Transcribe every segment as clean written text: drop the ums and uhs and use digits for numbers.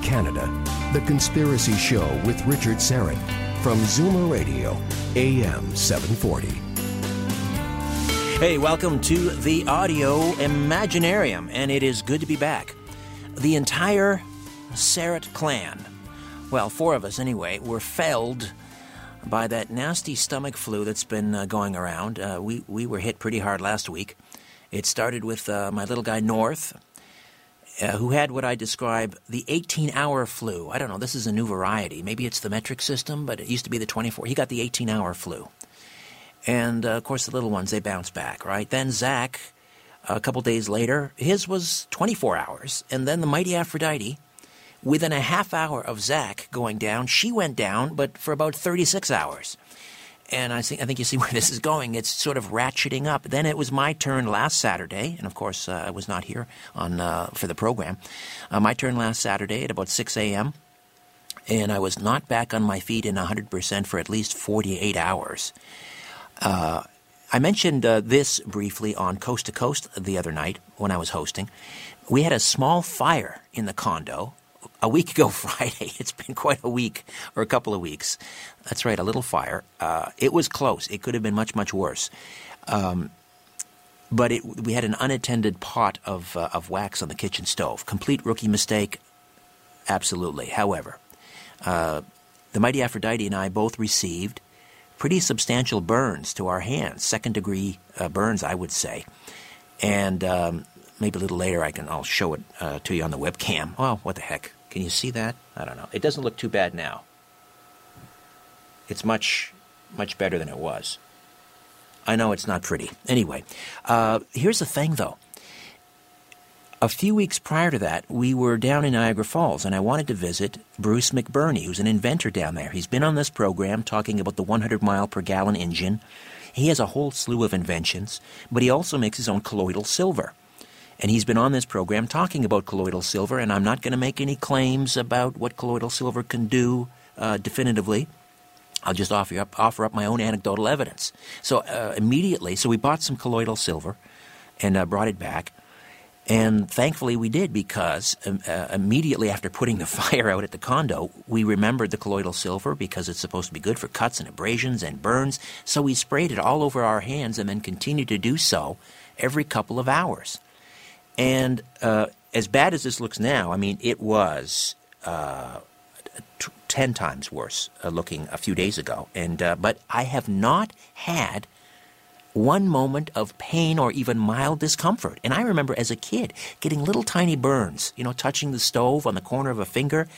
Canada, The Conspiracy Show with Richard Syrett from Zoomer Radio, AM 740. Hey, welcome to the Audio Imaginarium, and it is good to be back. The entire Syrett clan, well, four of us anyway, were felled by that nasty stomach flu that's been going around. We were hit pretty hard last week. It started with my little guy North, who had what I describe the 18-hour flu. I don't know. This is a new variety. Maybe it's the metric system, but it used to be the 24. He got the 18-hour flu. And, of course, the little ones, they bounce back, right? Then Zach, a couple days later, his was 24 hours. And then the mighty Aphrodite, within a half hour of Zach going down, she went down, but for about 36 hours. And I think you see where this is going. It's sort of ratcheting up. Then it was my turn last Saturday, and of course I was not here on for the program. My turn last Saturday at about 6 a.m., and I was not back on my feet in 100% for at least 48 hours. I mentioned this briefly on Coast to Coast the other night when I was hosting. We had a small fire in the condo a week ago Friday. It's been quite a week or a couple of weeks. That's right, a little fire. It was close. It could have been much, much worse. But we had an unattended pot of wax on the kitchen stove. Complete rookie mistake, absolutely. However, the mighty Aphrodite and I both received pretty substantial burns to our hands, second-degree burns, I would say. And maybe a little later I'll show it to you on the webcam. Oh, what the heck. Can you see that? I don't know. It doesn't look too bad now. It's much, much better than it was. I know it's not pretty. Anyway, here's the thing, though. A few weeks prior to that, we were down in Niagara Falls, and I wanted to visit Bruce McBurney, who's an inventor down there. He's been on this program talking about the 100-mile-per-gallon engine. He has a whole slew of inventions, but he also makes his own colloidal silver. And he's been on this program talking about colloidal silver, and I'm not going to make any claims about what colloidal silver can do definitively. I'll just offer up my own anecdotal evidence. So immediately, we bought some colloidal silver and brought it back. And thankfully we did, because immediately after putting the fire out at the condo, we remembered the colloidal silver because it's supposed to be good for cuts and abrasions and burns. So we sprayed it all over our hands and then continued to do so every couple of hours. And as bad as this looks now, I mean, it was 10 times worse looking a few days ago. And but I have not had one moment of pain or even mild discomfort. And I remember as a kid getting little tiny burns, you know, touching the stove on the corner of a finger,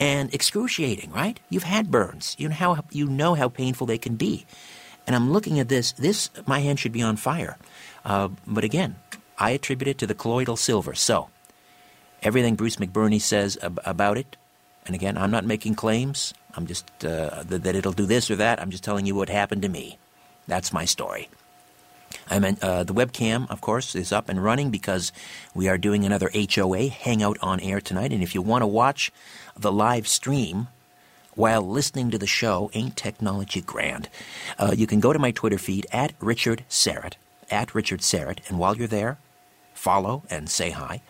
and excruciating, right? You've had burns. You know how painful they can be. And I'm looking at this. My hand should be on fire. But again, I attribute it to the colloidal silver. So everything Bruce McBurney says about it, and again, I'm not making claims. I'm just that it'll do this or that. I'm just telling you what happened to me. That's my story. The webcam, of course, is up and running because we are doing another HOA Hangout on Air tonight. And if you want to watch the live stream while listening to the show, ain't technology grand. You can go to my Twitter feed, @RichardSyrett, and while you're there, follow and say hi.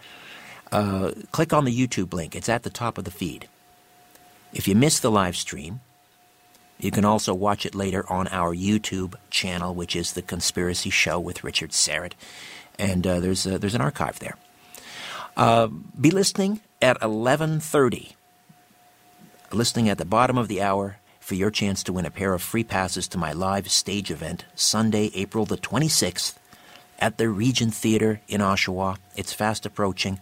Click on the YouTube link. It's at the top of the feed. If you miss the live stream, you can also watch it later on our YouTube channel, which is The Conspiracy Show with Richard Syrett. And there's an archive there. Be listening at 11:30. Listening at the bottom of the hour for your chance to win a pair of free passes to my live stage event, Sunday, April the 26th, at the Regent Theatre in Oshawa. It's fast approaching.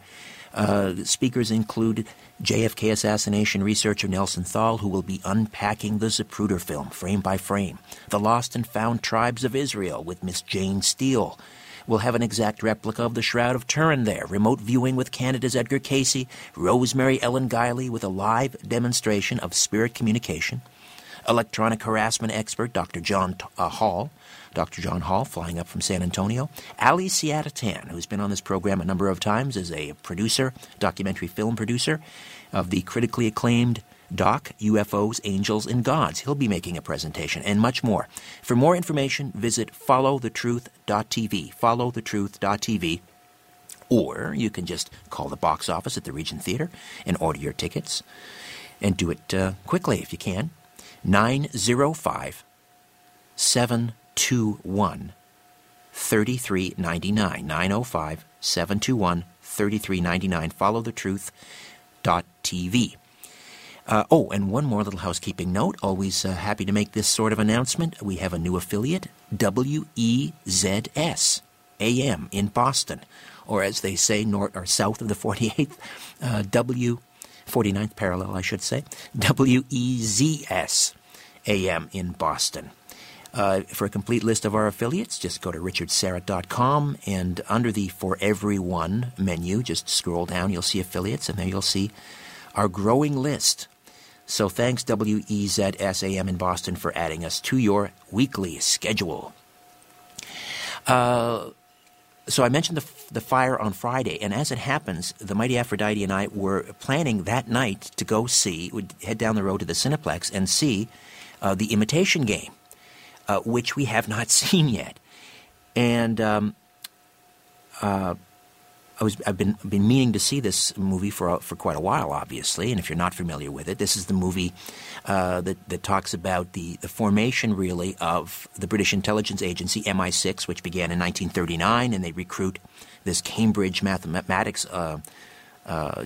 Speakers include JFK assassination researcher Nelson Thall, who will be unpacking the Zapruder film, frame by frame. The Lost and Found Tribes of Israel with Miss Jane Steele. We'll have an exact replica of the Shroud of Turin there. Remote viewing with Canada's Edgar Cayce. Rosemary Ellen Guiley with a live demonstration of spirit communication. Electronic harassment expert Dr. John Hall. Dr. John Hall, flying up from San Antonio. Ali Siatatan, who's been on this program a number of times as a producer, documentary film producer, of the critically acclaimed doc, UFOs, Angels, and Gods. He'll be making a presentation, and much more. For more information, visit followthetruth.tv, followthetruth.tv, or you can just call the box office at the Regent Theatre and order your tickets, and do it quickly if you can. 905-721-3399, 905-721-3399, followthetruth.tv. And one more little housekeeping note. Always happy to make this sort of announcement. We have a new affiliate, WEZS AM in Boston, or as they say, north or south of the 48th, 49th parallel, I should say, WEZS AM in Boston. For a complete list of our affiliates, just go to richardsyrett.com, and under the For Everyone menu, just scroll down, you'll see affiliates, and there you'll see our growing list. So thanks, WEZSAM in Boston, for adding us to your weekly schedule. So I mentioned the fire on Friday, and as it happens, the mighty Aphrodite and I were planning that night to go see, we'd head down the road to the Cineplex and see The Imitation Game, which we have not seen yet. And I've been meaning to see this movie for quite a while, obviously. And if you're not familiar with it, this is the movie that talks about the formation, really, of the British intelligence agency MI6, which began in 1939, and they recruit this Cambridge mathematics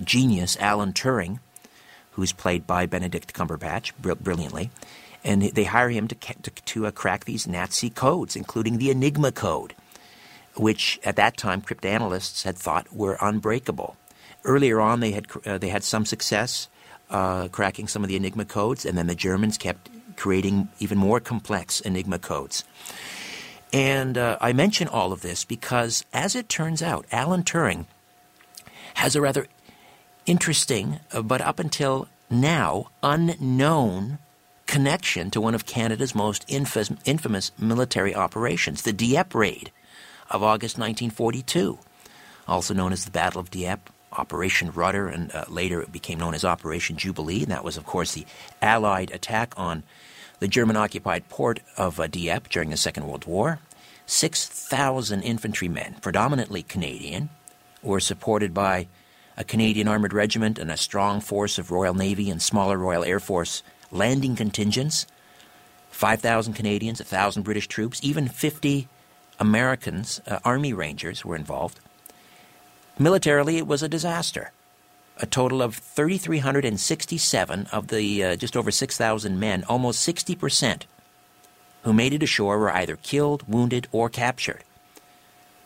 genius, Alan Turing, who's played by Benedict Cumberbatch brilliantly, and they hire him to crack these Nazi codes, including the Enigma Code, which at that time cryptanalysts had thought were unbreakable. Earlier on, they had some success cracking some of the Enigma codes, and then the Germans kept creating even more complex Enigma codes. And I mention all of this because, as it turns out, Alan Turing has a rather interesting, but up until now, unknown connection to one of Canada's most infamous military operations, the Dieppe Raid of August 1942, also known as the Battle of Dieppe, Operation Rudder, and later it became known as Operation Jubilee. And that was, of course, the Allied attack on the German-occupied port of Dieppe during the Second World War. 6,000 infantrymen, predominantly Canadian, were supported by a Canadian armored regiment and a strong force of Royal Navy and smaller Royal Air Force landing contingents, 5,000 Canadians, 1,000 British troops, even 50 Americans, Army Rangers, were involved. Militarily, it was a disaster. A total of 3,367 of the just over 6,000 men, almost 60%, who made it ashore were either killed, wounded, or captured.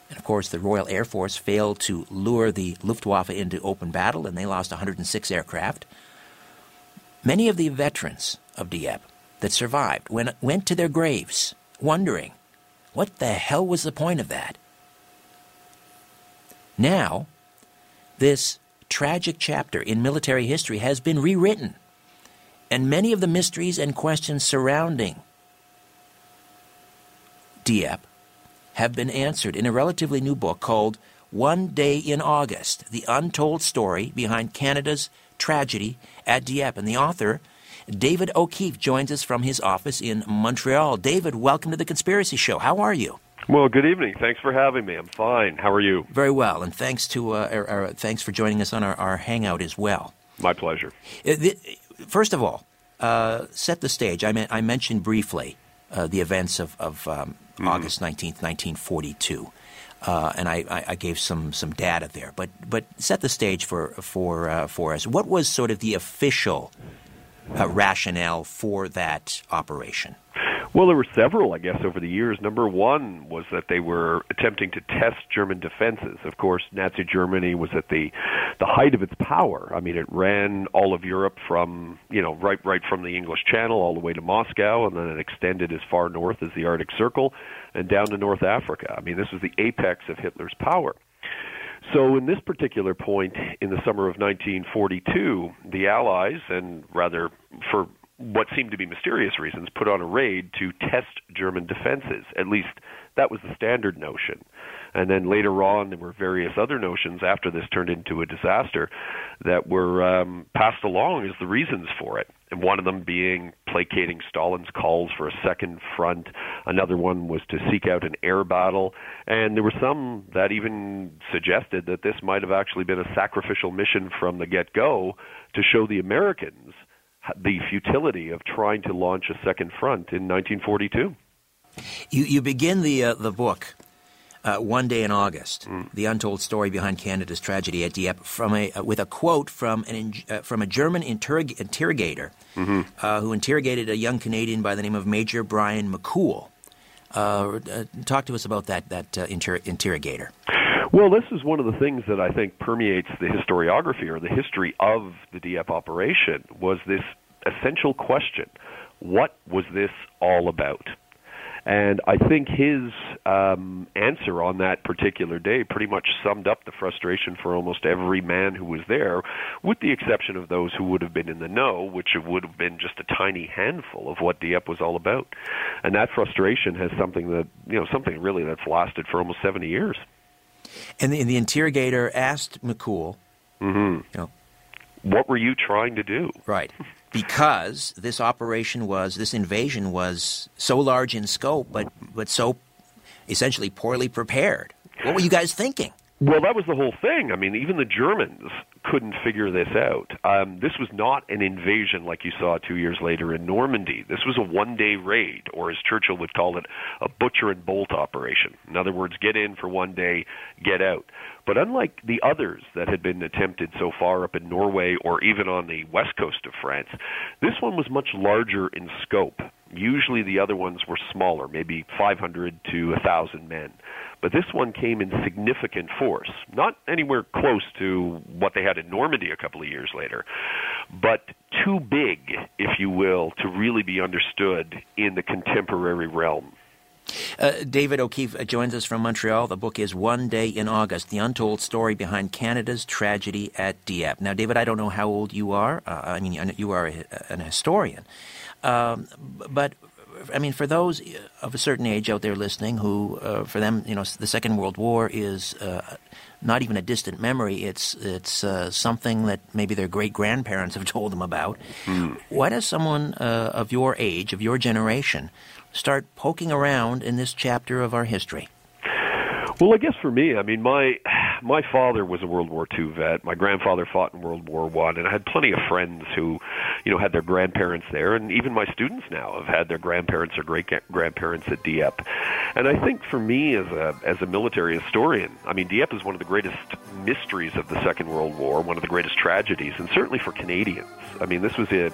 And of course, the Royal Air Force failed to lure the Luftwaffe into open battle, and they lost 106 aircraft. Many of the veterans of Dieppe that survived went to their graves wondering, what the hell was the point of that? Now, this tragic chapter in military history has been rewritten, and many of the mysteries and questions surrounding Dieppe have been answered in a relatively new book called One Day in August, The Untold Story Behind Canada's Tragedy at Dieppe. And the author David O'Keefe joins us from his office in Montreal. David, welcome to The Conspiracy Show. How are you? Well, good evening. Thanks for having me. I'm fine. How are you? Very well, and thanks to thanks for joining us on our hangout as well. My pleasure. First of all, set the stage. I mentioned briefly the events of August 19th, 1942, and I gave some data there. But set the stage for us. What was sort of the official rationale for that operation? Well, there were several, I guess, over the years. Number one was that they were attempting to test German defenses. Of course, Nazi Germany was at the height of its power. I mean, it ran all of Europe from, you know, right from the English Channel all the way to Moscow, and then it extended as far north as the Arctic Circle and down to North Africa. I mean, this was the apex of Hitler's power. So in this particular point in the summer of 1942, the Allies, and rather for what seemed to be mysterious reasons, put on a raid to test German defenses. At least that was the standard notion. And then later on, there were various other notions after this turned into a disaster that were passed along as the reasons for it. And one of them being placating Stalin's calls for a second front. Another one was to seek out an air battle. And there were some that even suggested that this might have actually been a sacrificial mission from the get-go to show the Americans the futility of trying to launch a second front in 1942. You begin the book, One Day in August, The Untold Story Behind Canada's Tragedy at Dieppe, with a quote from a German interrogator who interrogated a young Canadian by the name of Major Brian McCool. Talk to us about that interrogator. Well, this is one of the things that I think permeates the historiography or the history of the Dieppe operation was this essential question. What was this all about? And I think his answer on that particular day pretty much summed up the frustration for almost every man who was there, with the exception of those who would have been in the know, which would have been just a tiny handful of what Dieppe was all about. And that frustration has something that's lasted for almost 70 years. And the interrogator asked McCool, what were you trying to do? Right. Because this operation was so large in scope, but so essentially poorly prepared. What were you guys thinking? Well, that was the whole thing. I mean, even the Germans couldn't figure this out. This was not an invasion like you saw 2 years later in Normandy. This was a one-day raid, or as Churchill would call it, a butcher and bolt operation. In other words, get in for one day, get out. But unlike the others that had been attempted so far up in Norway or even on the west coast of France, this one was much larger in scope. Usually the other ones were smaller, maybe 500 to 1,000 men. But this one came in significant force, not anywhere close to what they had in Normandy a couple of years later, but too big, if you will, to really be understood in the contemporary realm. David O'Keefe joins us from Montreal. The book is One Day in August, The Untold Story Behind Canada's Tragedy at Dieppe. Now, David, I don't know how old you are. I mean, you are an historian. But I mean, for those of a certain age out there listening who, for them, you know, the Second World War is not even a distant memory. It's something that maybe their great-grandparents have told them about. Why does someone of your age, of your generation, start poking around in this chapter of our history? Well, I guess for me, I mean, my father was a World War II vet. My grandfather fought in World War I, and I had plenty of friends who, you know, had their grandparents there, and even my students now have had their grandparents or great-grandparents at Dieppe. And I think for me as a military historian, I mean, Dieppe is one of the greatest mysteries of the Second World War, one of the greatest tragedies, and certainly for Canadians. I mean, this was a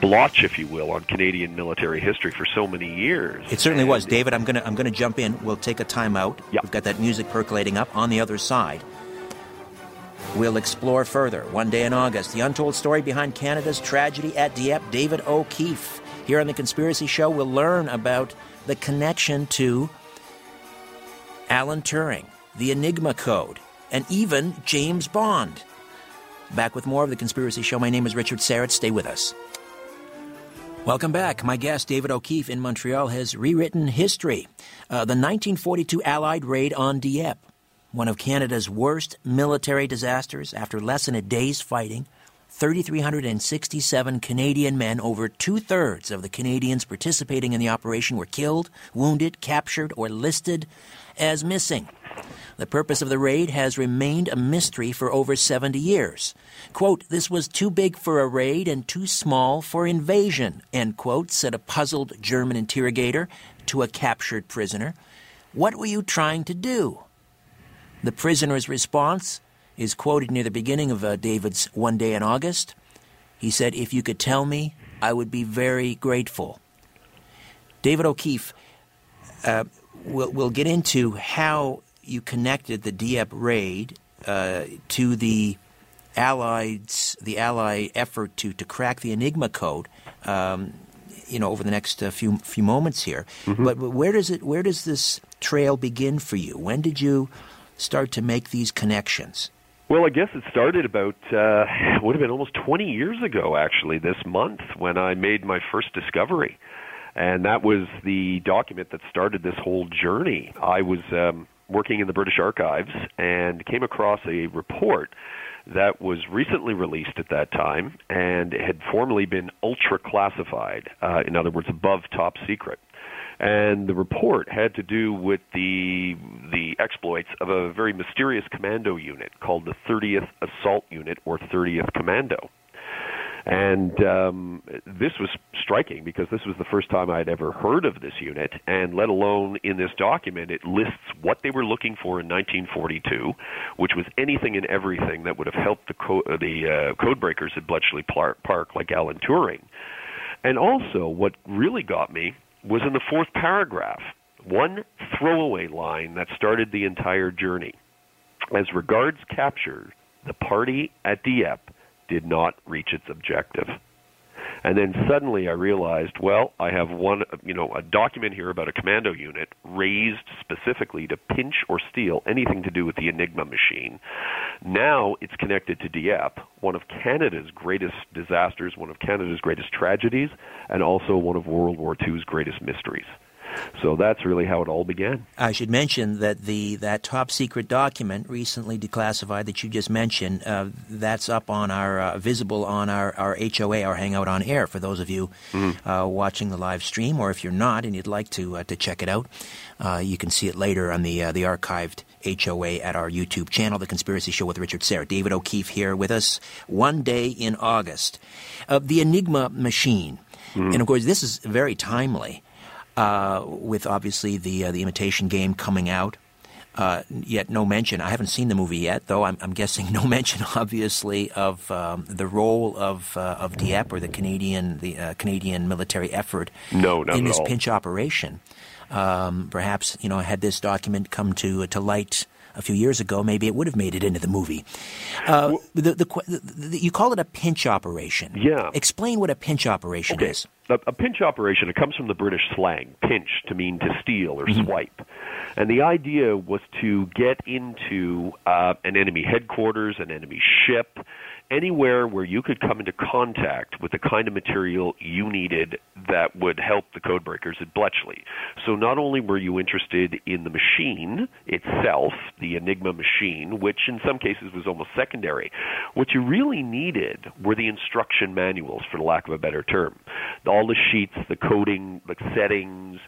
blotch, if you will, on Canadian military history for so many years. It certainly was. David, I'm going to jump in. We'll take a time out. Yep. We've got that music percolating up. On the other side, we'll explore further. One Day in August, the untold story behind Canada's tragedy at Dieppe. David O'Keefe. Here on The Conspiracy Show, we'll learn about the connection to Alan Turing, the Enigma Code, and even James Bond. Back with more of The Conspiracy Show. My name is Richard Syrett. Stay with us. Welcome back. My guest, David O'Keefe in Montreal, has rewritten history. The 1942 Allied raid on Dieppe, one of Canada's worst military disasters after less than a day's fighting. 3,367 Canadian men, over two-thirds of the Canadians participating in the operation, were killed, wounded, captured, or listed as missing. The purpose of the raid has remained a mystery for over 70 years. Quote, "This was too big for a raid and too small for invasion," end quote, said a puzzled German interrogator to a captured prisoner. "What were you trying to do?" The prisoner's response is quoted near the beginning of David's One Day in August. He said, "If you could tell me, I would be very grateful." David O'Keefe, we'll get into how you connected the Dieppe raid to the Allied effort to crack the Enigma Code. Over the next few moments here, mm-hmm. but where does this trail begin for you? When did you start to make these connections? Well, I guess it started about, would have been almost 20 years ago, actually, this month, when I made my first discovery. And that was the document that started this whole journey. I was working in the British Archives and came across a report that was recently released at that time and had formerly been ultra classified, in other words, above top secret. And the report had to do with the exploits of a very mysterious commando unit called the 30th Assault Unit, or 30th Commando. And this was striking because this was the first time I had ever heard of this unit, and let alone in this document, it lists what they were looking for in 1942, which was anything and everything that would have helped the codebreakers at Bletchley Park, like Alan Turing. And also, what really got me was in the fourth paragraph, one throwaway line that started the entire journey. "As regards capture, the party at Dieppe did not reach its objective." And then suddenly I realized, well, I have a document here about a commando unit raised specifically to pinch or steal anything to do with the Enigma machine. Now it's connected to Dieppe, one of Canada's greatest disasters, one of Canada's greatest tragedies, and also one of World War II's greatest mysteries. So that's really how it all began. I should mention that that top secret document, recently declassified, that you just mentioned, that's up on our visible on our HOA, our Hangout on Air, for those of you watching the live stream, or if you're not and you'd like to check it out, you can see it later on the archived HOA at our YouTube channel, The Conspiracy Show with Richard Syrett. David O'Keefe here with us. One Day in August, the Enigma machine, and of course this is very timely. With obviously the Imitation Game coming out, yet no mention. I haven't seen the movie yet, though. I'm guessing no mention, obviously, of the role of Dieppe or the Canadian military effort in this pinch operation. Perhaps had this document come to light a few years ago, maybe it would have made it into the movie. You call it a pinch operation. Yeah. Explain what a pinch operation is. A pinch operation, it comes from the British slang, pinch, to mean to steal or swipe. And the idea was to get into an enemy headquarters, an enemy ship, anywhere where you could come into contact with the kind of material you needed that would help the codebreakers at Bletchley. So not only were you interested in the machine itself, the Enigma machine, which in some cases was almost secondary, what you really needed were the instruction manuals, for lack of a better term. All the sheets, the coding, the settings,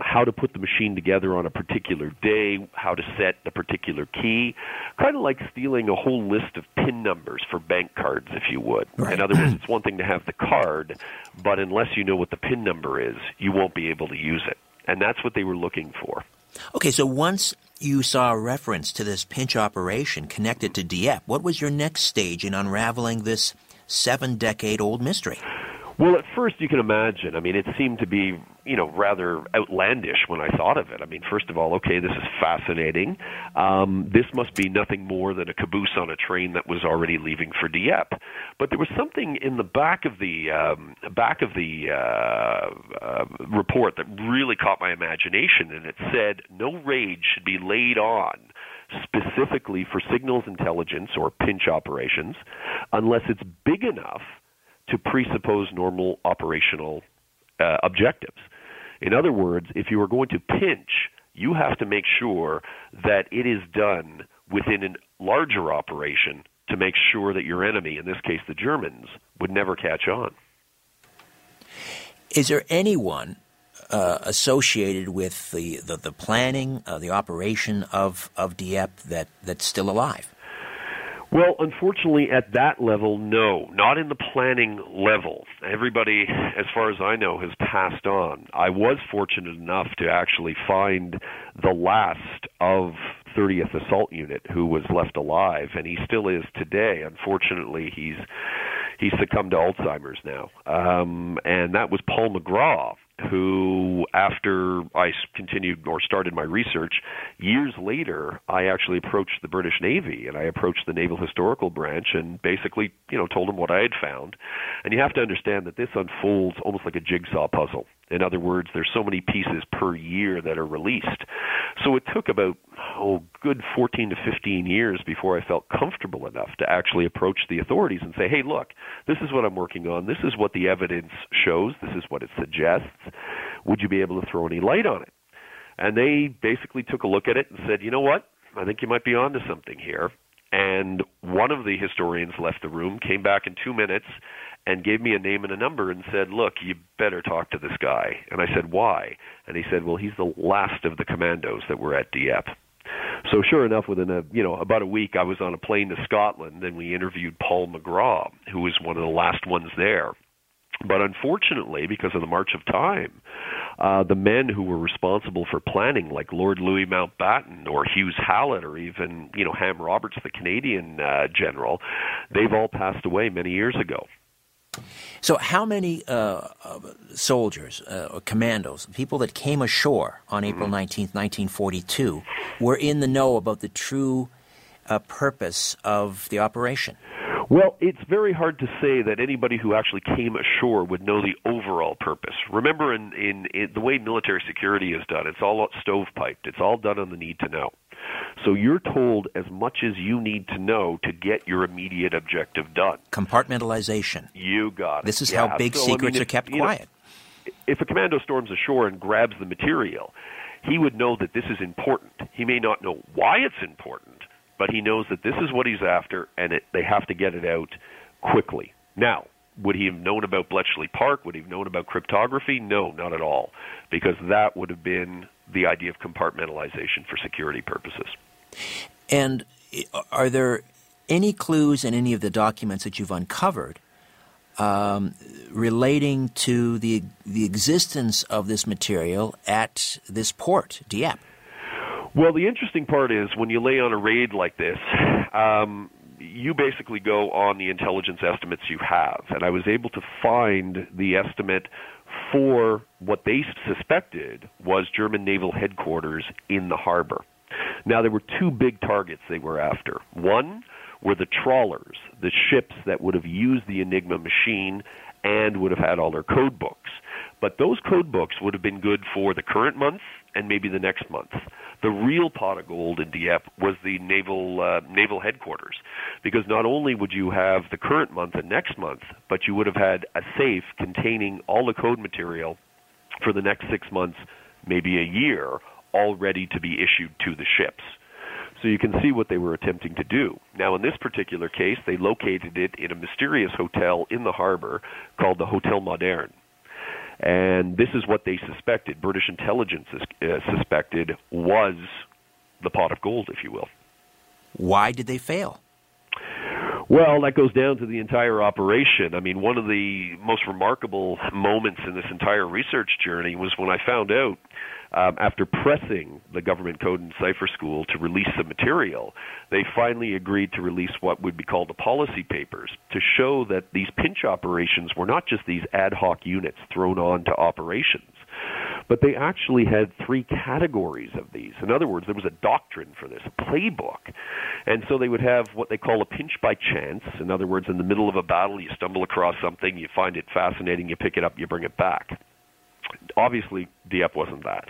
how to put the machine together on a particular day, how to set the particular key, kind of like stealing a whole list of PIN numbers for bank cards, if you would. Right. In other words, it's one thing to have the card, but unless you know what the PIN number is, you won't be able to use it. And that's what they were looking for. Okay, so once you saw a reference to this pinch operation connected to Dieppe, what was your next stage in unraveling this 7-decade-old mystery? Well, at first, you can imagine. I mean, it seemed to be, rather outlandish when I thought of it. I mean, first of all, okay, this is fascinating. This must be nothing more than a caboose on a train that was already leaving for Dieppe. But there was something in the back of the report that really caught my imagination, and it said, "No raid should be laid on specifically for signals intelligence or pinch operations unless it's big enough to presuppose normal operational objectives." In other words, if you are going to pinch, you have to make sure that it is done within a larger operation to make sure that your enemy, in this case the Germans, would never catch on. Is there anyone associated with the planning, the operation of Dieppe that's still alive? Well, unfortunately, at that level, no. Not in the planning level. Everybody, as far as I know, has passed on. I was fortunate enough to actually find the last of 30th Assault Unit who was left alive, and he still is today. Unfortunately, he's succumbed to Alzheimer's now. And that was Paul McGraw, who, after I continued or started my research, years later, I actually approached the British Navy, and I approached the Naval Historical Branch and basically, told them what I had found. And you have to understand that this unfolds almost like a jigsaw puzzle. In other words, there's so many pieces per year that are released. So it took about, good 14 to 15 years before I felt comfortable enough to actually approach the authorities and say, hey, look, this is what I'm working on. This is what the evidence shows. This is what it suggests. Would you be able to throw any light on it? And they basically took a look at it and said, you know what? I think you might be onto something here. And one of the historians left the room, came back in 2 minutes, and gave me a name and a number and said, look, you better talk to this guy. And I said, why? And he said, well, he's the last of the commandos that were at Dieppe. So sure enough, within about a week, I was on a plane to Scotland, and we interviewed Paul McGraw, who was one of the last ones there. But unfortunately, because of the march of time, the men who were responsible for planning, like Lord Louis Mountbatten or Hughes Hallett or even, Ham Roberts, the Canadian general, they've all passed away many years ago. So how many soldiers or commandos, people that came ashore on April 19th, 1942, were in the know about the true purpose of the operation? Well, it's very hard to say that anybody who actually came ashore would know the overall purpose. Remember, in the way military security is done, it's all stovepiped. It's all done on the need to know. So you're told as much as you need to know to get your immediate objective done. Compartmentalization. You got it. This is how big secrets are kept quiet. If a commando storms ashore and grabs the material, he would know that this is important. He may not know why it's important, but he knows that this is what he's after, and they have to get it out quickly. Now, would he have known about Bletchley Park? Would he have known about cryptography? No, not at all, because that would have been the idea of compartmentalization for security purposes. And are there any clues in any of the documents that you've uncovered relating to the existence of this material at this port, Dieppe? Well, the interesting part is when you lay on a raid like this, you basically go on the intelligence estimates you have. And I was able to find the estimate for what they suspected was German naval headquarters in the harbor. Now, there were two big targets they were after. One were the trawlers, the ships that would have used the Enigma machine and would have had all their code books. But those code books would have been good for the current month and maybe the next month. The real pot of gold in Dieppe was the naval headquarters, because not only would you have the current month and next month, but you would have had a safe containing all the code material for the next 6 months, maybe a year, all ready to be issued to the ships. So you can see what they were attempting to do. Now, in this particular case, they located it in a mysterious hotel in the harbor called the Hotel Moderne. And this is what they suspected, British intelligence suspected, was the pot of gold, if you will. Why did they fail? Well, that goes down to the entire operation. I mean, one of the most remarkable moments in this entire research journey was when I found out, after pressing the Government Code and Cipher School to release the material, they finally agreed to release what would be called the policy papers to show that these pinch operations were not just these ad hoc units thrown on to operations, but they actually had three categories of these. In other words, there was a doctrine for this, a playbook. And so they would have what they call a pinch by chance. In other words, in the middle of a battle, you stumble across something, you find it fascinating, you pick it up, you bring it back. Obviously, Dieppe wasn't that.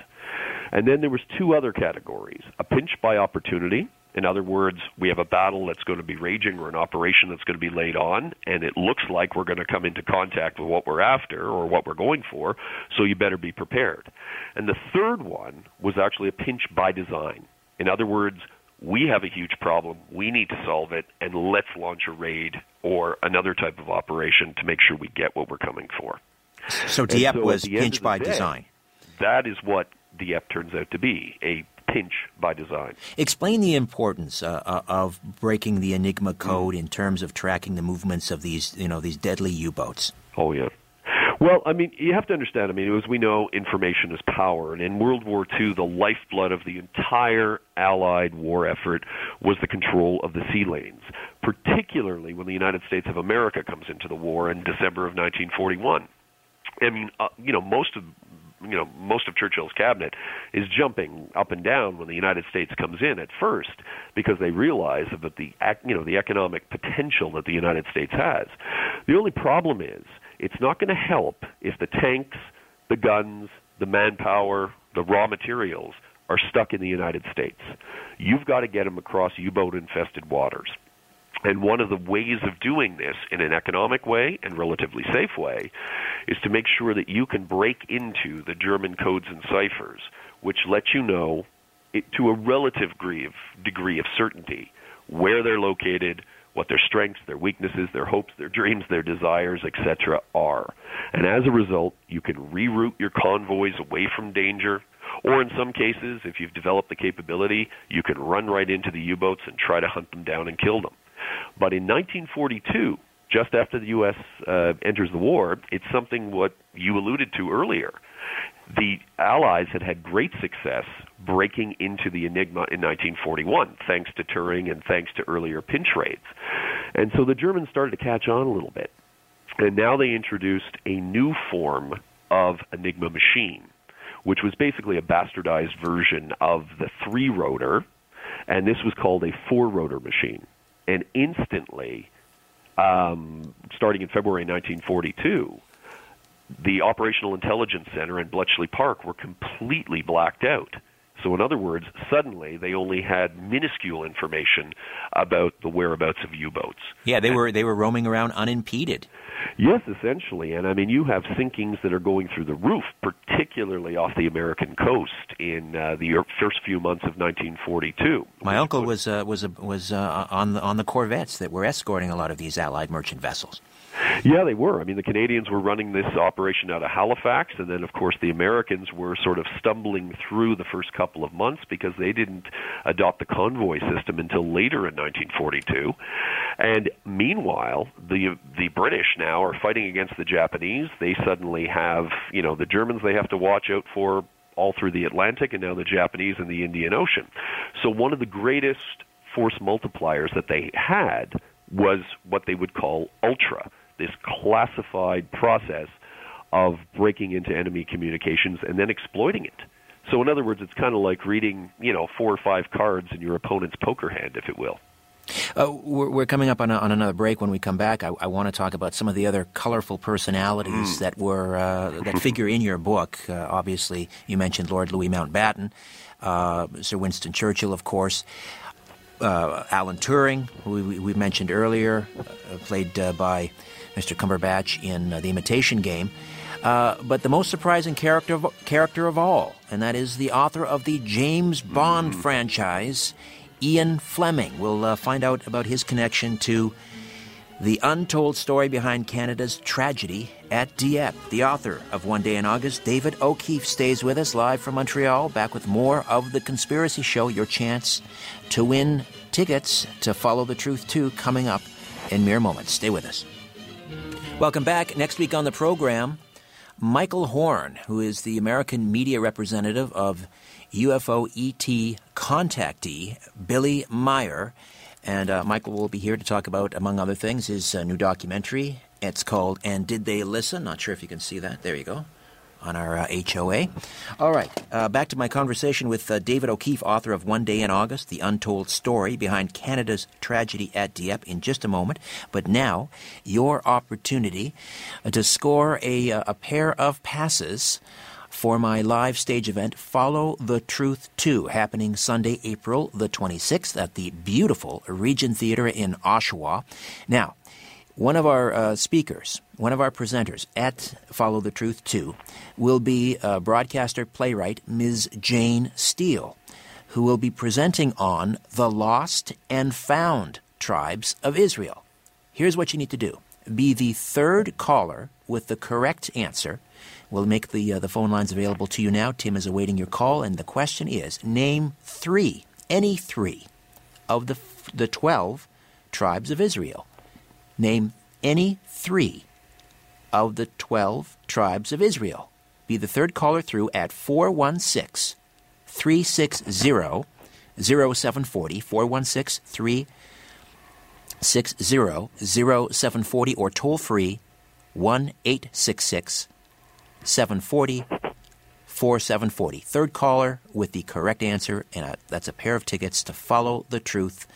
And then there was two other categories, a pinch by opportunity. In other words, we have a battle that's going to be raging or an operation that's going to be laid on, and it looks like we're going to come into contact with what we're after or what we're going for, so you better be prepared. And the third one was actually a pinch by design. In other words, we have a huge problem, we need to solve it, and let's launch a raid or another type of operation to make sure we get what we're coming for. So Dieppe was pinch by design. That is what Dieppe turns out to be, a pinch by design. Explain the importance of breaking the Enigma Code in terms of tracking the movements of these, you know, these deadly U-boats. Oh, yeah. Well, I mean, you have to understand, I mean, as we know, information is power. And in World War II, the lifeblood of the entire Allied war effort was the control of the sea lanes, particularly when the United States of America comes into the war in December of 1941. I mean, most of Churchill's cabinet is jumping up and down when the United States comes in at first, because they realize that the economic potential that the United States has. The only problem is it's not going to help if the tanks, the guns, the manpower, the raw materials are stuck in the United States. You've got to get them across U-boat-infested waters. And one of the ways of doing this in an economic way and relatively safe way is to make sure that you can break into the German codes and ciphers, which let you know to a relative degree of certainty where they're located, what their strengths, their weaknesses, their hopes, their dreams, their desires, etc. are. And as a result, you can reroute your convoys away from danger, or in some cases, if you've developed the capability, you can run right into the U-boats and try to hunt them down and kill them. But in 1942, just after the U.S. enters the war, it's something what you alluded to earlier. The Allies had great success breaking into the Enigma in 1941, thanks to Turing and thanks to earlier pinch raids. And so the Germans started to catch on a little bit. And now they introduced a new form of Enigma machine, which was basically a bastardized version of the three-rotor, and this was called a four-rotor machine. And instantly, starting in February 1942, the Operational Intelligence Center in Bletchley Park were completely blacked out. So in other words, suddenly they only had minuscule information about the whereabouts of U-boats. Yeah, they were roaming around unimpeded. Yes, essentially. And I mean, you have sinkings that are going through the roof, particularly off the American coast in the first few months of 1942. My uncle was on the corvettes that were escorting a lot of these Allied merchant vessels. Yeah, they were. I mean, the Canadians were running this operation out of Halifax, and then, of course, the Americans were sort of stumbling through the first couple of months because they didn't adopt the convoy system until later in 1942. And meanwhile, the British now are fighting against the Japanese. They suddenly have, you know, the Germans they have to watch out for all through the Atlantic, and now the Japanese and the Indian Ocean. So one of the greatest force multipliers that they had was what they would call Ultra, this classified process of breaking into enemy communications and then exploiting it. So in other words, it's kind of like reading, you know, 4 or 5 cards in your opponent's poker hand, if it will. We're coming up on another break. When we come back, I want to talk about some of the other colorful personalities that were that figure in your book. Obviously, you mentioned Lord Louis Mountbatten, Sir Winston Churchill, of course. Alan Turing, who we mentioned earlier, played by Mr. Cumberbatch in The Imitation Game. But the most surprising character of all, and that is the author of the James Bond franchise, Ian Fleming. We'll find out about his connection to the untold story behind Canada's tragedy at Dieppe. The author of One Day in August, David O'Keefe, stays with us live from Montreal, back with more of The Conspiracy Show, your chance to win tickets to Follow the Truth 2, coming up in mere moments. Stay with us. Welcome back. Next week on the program, Michael Horn, who is the American media representative of UFO ET contactee Billy Meyer. And Michael will be here to talk about, among other things, his new documentary. It's called And Did They Listen? Not sure if you can see that. There you go. On our HOA. All right. Back to my conversation with David O'Keefe, author of One Day in August, The Untold Story Behind Canada's Tragedy at Dieppe, in just a moment. But now, your opportunity to score a pair of passes for my live stage event, Follow the Truth 2, happening Sunday, April the 26th at the beautiful Regent Theatre in Oshawa. Now, one of our speakers, one of our presenters at Follow the Truth 2 will be broadcaster playwright Ms. Jane Steele, who will be presenting on the Lost and Found Tribes of Israel. Here's what you need to do. Be the third caller with the correct answer. We'll make the phone lines available to you now. Tim is awaiting your call, and the question is, name any three, of the 12 tribes of Israel. Name any three of the 12 tribes of Israel. Be the third caller through at 416-360-0740, 416-360-0740, or toll-free 1-866-740-4740. Third caller with the correct answer, and that's a pair of tickets to Follow the Truth,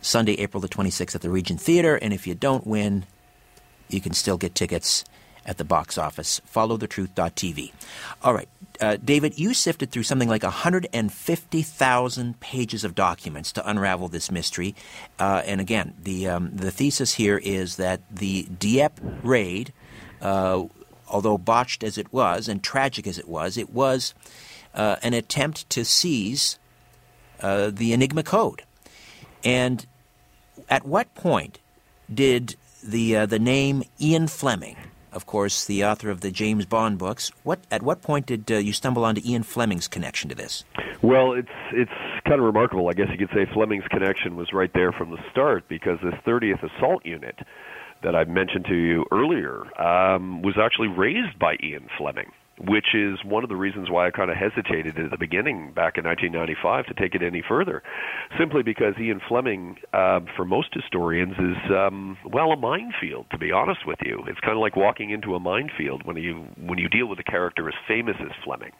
Sunday, April the 26th at the Regent Theatre. And if you don't win, you can still get tickets at the box office, followthetruth.tv. All right, David, you sifted through something like 150,000 pages of documents to unravel this mystery. And again, the thesis here is that the Dieppe raid, although botched as it was and tragic as it was an attempt to seize the Enigma Code. And at what point did the name Ian Fleming, of course, the author of the James Bond books, At what point did you stumble onto Ian Fleming's connection to this? Well, it's kind of remarkable. I guess you could say Fleming's connection was right there from the start, because this 30th Assault Unit that I mentioned to you earlier was actually raised by Ian Fleming, which is one of the reasons why I kind of hesitated at the beginning back in 1995 to take it any further, simply because Ian Fleming, for most historians, is, a minefield, to be honest with you. It's kind of like walking into a minefield when you deal with a character as famous as Fleming.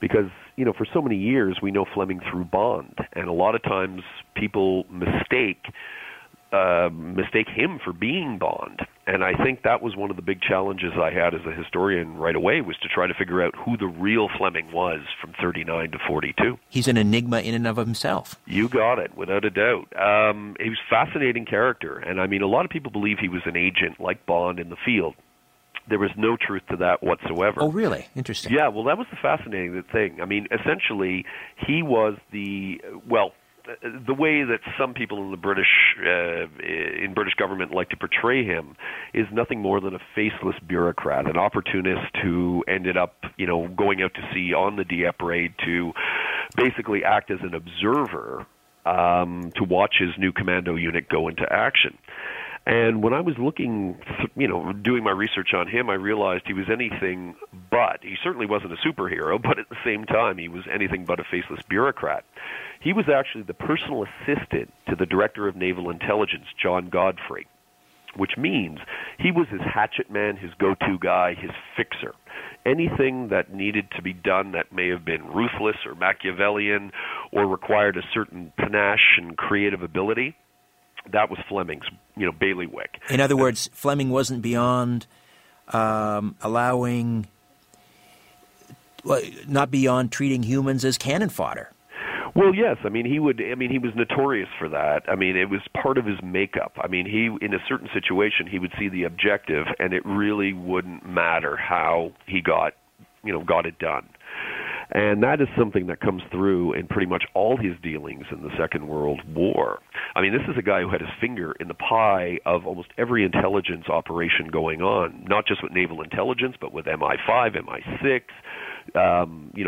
Because, you know, for so many years we know Fleming through Bond, and a lot of times people mistake him for being Bond. And I think that was one of the big challenges I had as a historian right away, was to try to figure out who the real Fleming was from 39 to 42. He's an enigma in and of himself. You got it, without a doubt. He was a fascinating character. And I mean, a lot of people believe he was an agent like Bond in the field. There was no truth to that whatsoever. Oh, really? Interesting. Yeah, well, that was the fascinating thing. I mean, essentially, he was the way that some people in the British government like to portray him is nothing more than a faceless bureaucrat, an opportunist who ended up, you know, going out to sea on the Dieppe raid to basically act as an observer to watch his new commando unit go into action. And when I was looking, doing my research on him, I realized he was anything but. He certainly wasn't a superhero, but at the same time, he was anything but a faceless bureaucrat. He was actually the personal assistant to the Director of Naval Intelligence, John Godfrey, which means he was his hatchet man, his go-to guy, his fixer. Anything that needed to be done that may have been ruthless or Machiavellian or required a certain panache and creative ability, that was Fleming's, bailiwick. In other words, Fleming wasn't beyond treating humans as cannon fodder. Well, yes. I mean, he was notorious for that. I mean, it was part of his makeup. I mean, he, in a certain situation, he would see the objective, and it really wouldn't matter how he got it done. And that is something that comes through in pretty much all his dealings in the Second World War. I mean, this is a guy who had his finger in the pie of almost every intelligence operation going on, not just with naval intelligence, but with MI5, MI6,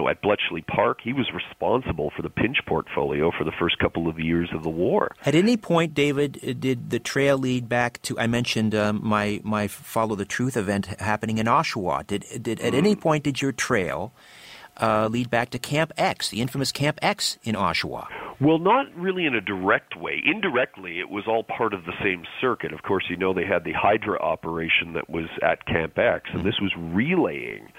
at Bletchley Park. He was responsible for the Pinch portfolio for the first couple of years of the war. At any point, David, did the trail lead back to, I mentioned my Follow the Truth event happening in Oshawa. At any point did your trail lead back to Camp X, the infamous Camp X in Oshawa? Well, not really in a direct way. Indirectly, it was all part of the same circuit. Of course, they had the Hydra operation that was at Camp X, and this was relaying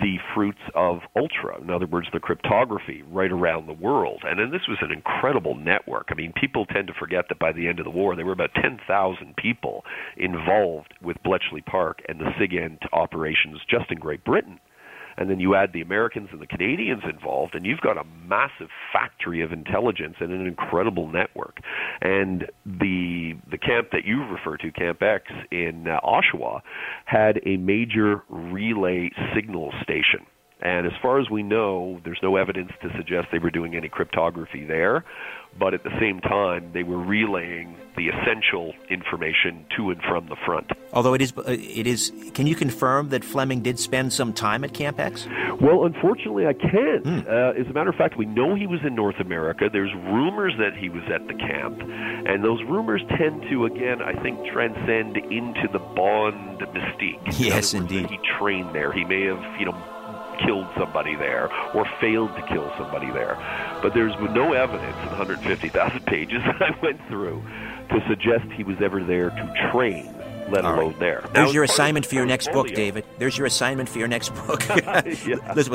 the fruits of Ultra, in other words, the cryptography, right around the world. And then this was an incredible network. I mean, people tend to forget that by the end of the war, there were about 10,000 people involved with Bletchley Park and the SIGINT operations just in Great Britain. And then you add the Americans and the Canadians involved, and you've got a massive factory of intelligence and an incredible network. And the camp that you refer to, Camp X in Oshawa, had a major relay signal station. And as far as we know, there's no evidence to suggest they were doing any cryptography there. But at the same time, they were relaying the essential information to and from the front. Although it is. Can you confirm that Fleming did spend some time at Camp X? Well, unfortunately, I can't. As a matter of fact, we know he was in North America. There's rumors that he was at the camp. And those rumors tend to, again, I think, transcend into the Bond mystique. Yes, indeed. He trained there. He may have, killed somebody there or failed to kill somebody there. But there's no evidence in 150,000 pages that I went through to suggest he was ever there to train, let alone there. There's your assignment for your next book, David. Listen, we'll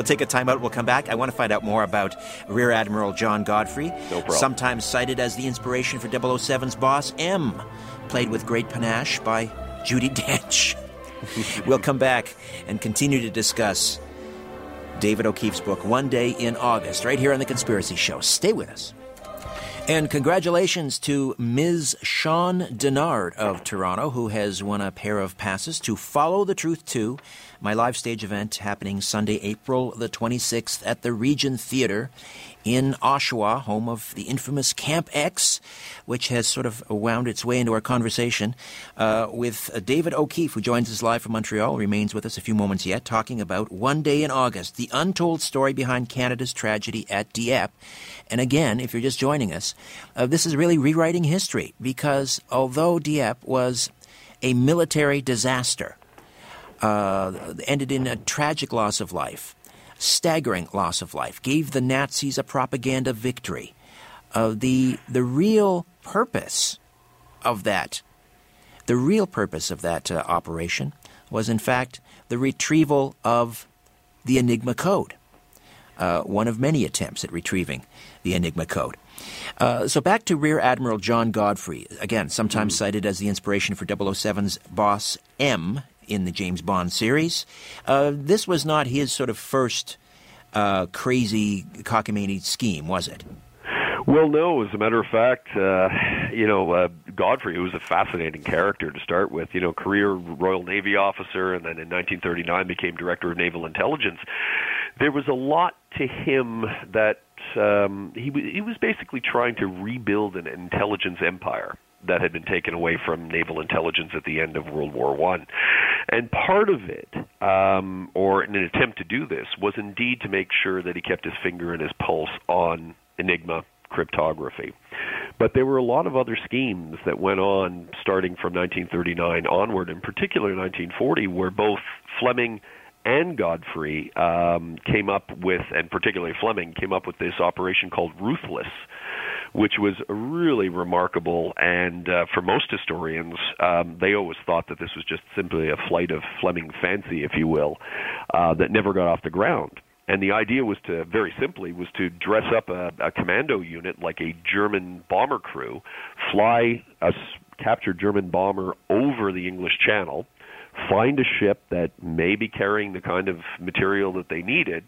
take a time out. We'll come back. I want to find out more about Rear Admiral John Godfrey, sometimes cited as the inspiration for 007's boss, M, played with great panache by Judi Dench. We'll come back and continue to discuss David O'Keefe's book, One Day in August, right here on The Conspiracy Show. Stay with us. And congratulations to Ms. Sean Denard of Toronto, who has won a pair of passes to Follow the Truth 2, my live stage event happening Sunday, April the 26th at the Regent Theatre in Oshawa, home of the infamous Camp X, which has sort of wound its way into our conversation with David O'Keefe, who joins us live from Montreal, remains with us a few moments yet, talking about One Day in August, the untold story behind Canada's tragedy at Dieppe. And again, if you're just joining us, this is really rewriting history, because although Dieppe was a military disaster, ended in a tragic loss of life, staggering loss of life, gave the Nazis a propaganda victory. The real purpose of that operation was, in fact, the retrieval of the Enigma Code, one of many attempts at retrieving the Enigma Code. So back to Rear Admiral John Godfrey, again, sometimes cited as the inspiration for 007's boss M in the James Bond series. This was not his sort of first crazy cockamamie scheme, was it? Well, no. As a matter of fact, Godfrey, who was a fascinating character to start with, career Royal Navy officer, and then in 1939 became Director of Naval Intelligence. There was a lot to him that he was basically trying to rebuild an intelligence empire that had been taken away from naval intelligence at the end of World War I. And part of it, or in an attempt to do this, was indeed to make sure that he kept his finger and his pulse on Enigma cryptography. But there were a lot of other schemes that went on starting from 1939 onward, in particular 1940, where both Fleming and Godfrey came up with this operation called Ruthless, which was really remarkable, and for most historians, they always thought that this was just simply a flight of Fleming fancy, if you will, that never got off the ground. And the idea was to, very simply, was to dress up a commando unit like a German bomber crew, fly a captured German bomber over the English Channel, find a ship that may be carrying the kind of material that they needed,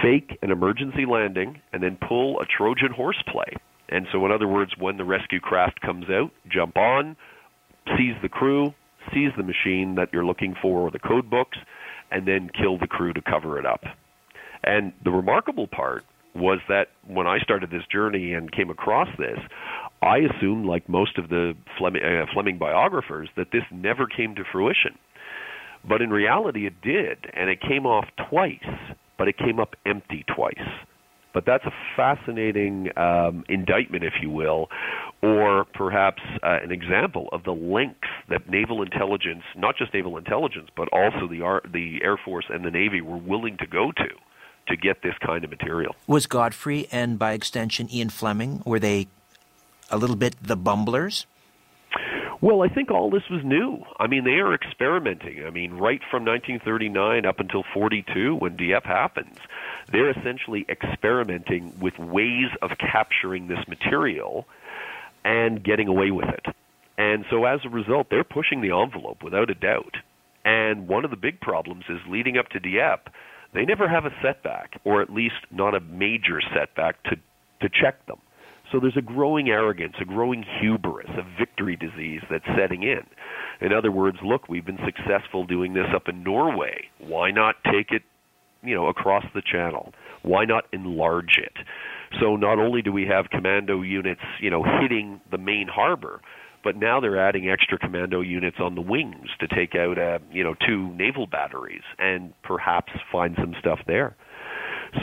fake an emergency landing, and then pull a Trojan horse play. And so, in other words, when the rescue craft comes out, jump on, seize the crew, seize the machine that you're looking for or the code books, and then kill the crew to cover it up. And the remarkable part was that when I started this journey and came across this, I assumed, like most of the Fleming biographers, that this never came to fruition. But in reality, it did, and it came off twice, but it came up empty twice. But that's a fascinating indictment, if you will, or perhaps an example of the links that naval intelligence, not just naval intelligence, but also the Air Force and the Navy were willing to go to get this kind of material. Was Godfrey and, by extension, Ian Fleming, were they a little bit the bumblers? Well, I think all this was new. I mean, they are experimenting. I mean, right from 1939 up until 42, when Dieppe happens, they're essentially experimenting with ways of capturing this material and getting away with it. And so as a result, they're pushing the envelope without a doubt. And one of the big problems is leading up to Dieppe, they never have a setback, or at least not a major setback to check them. So there's a growing arrogance, a growing hubris, a victory disease that's setting in. In other words, look, we've been successful doing this up in Norway. Why not take it you know, across the channel. Why not enlarge it? So not only do we have commando units, you know, hitting the main harbor, but now they're adding extra commando units on the wings to take out, you know, 2 naval batteries and perhaps find some stuff there.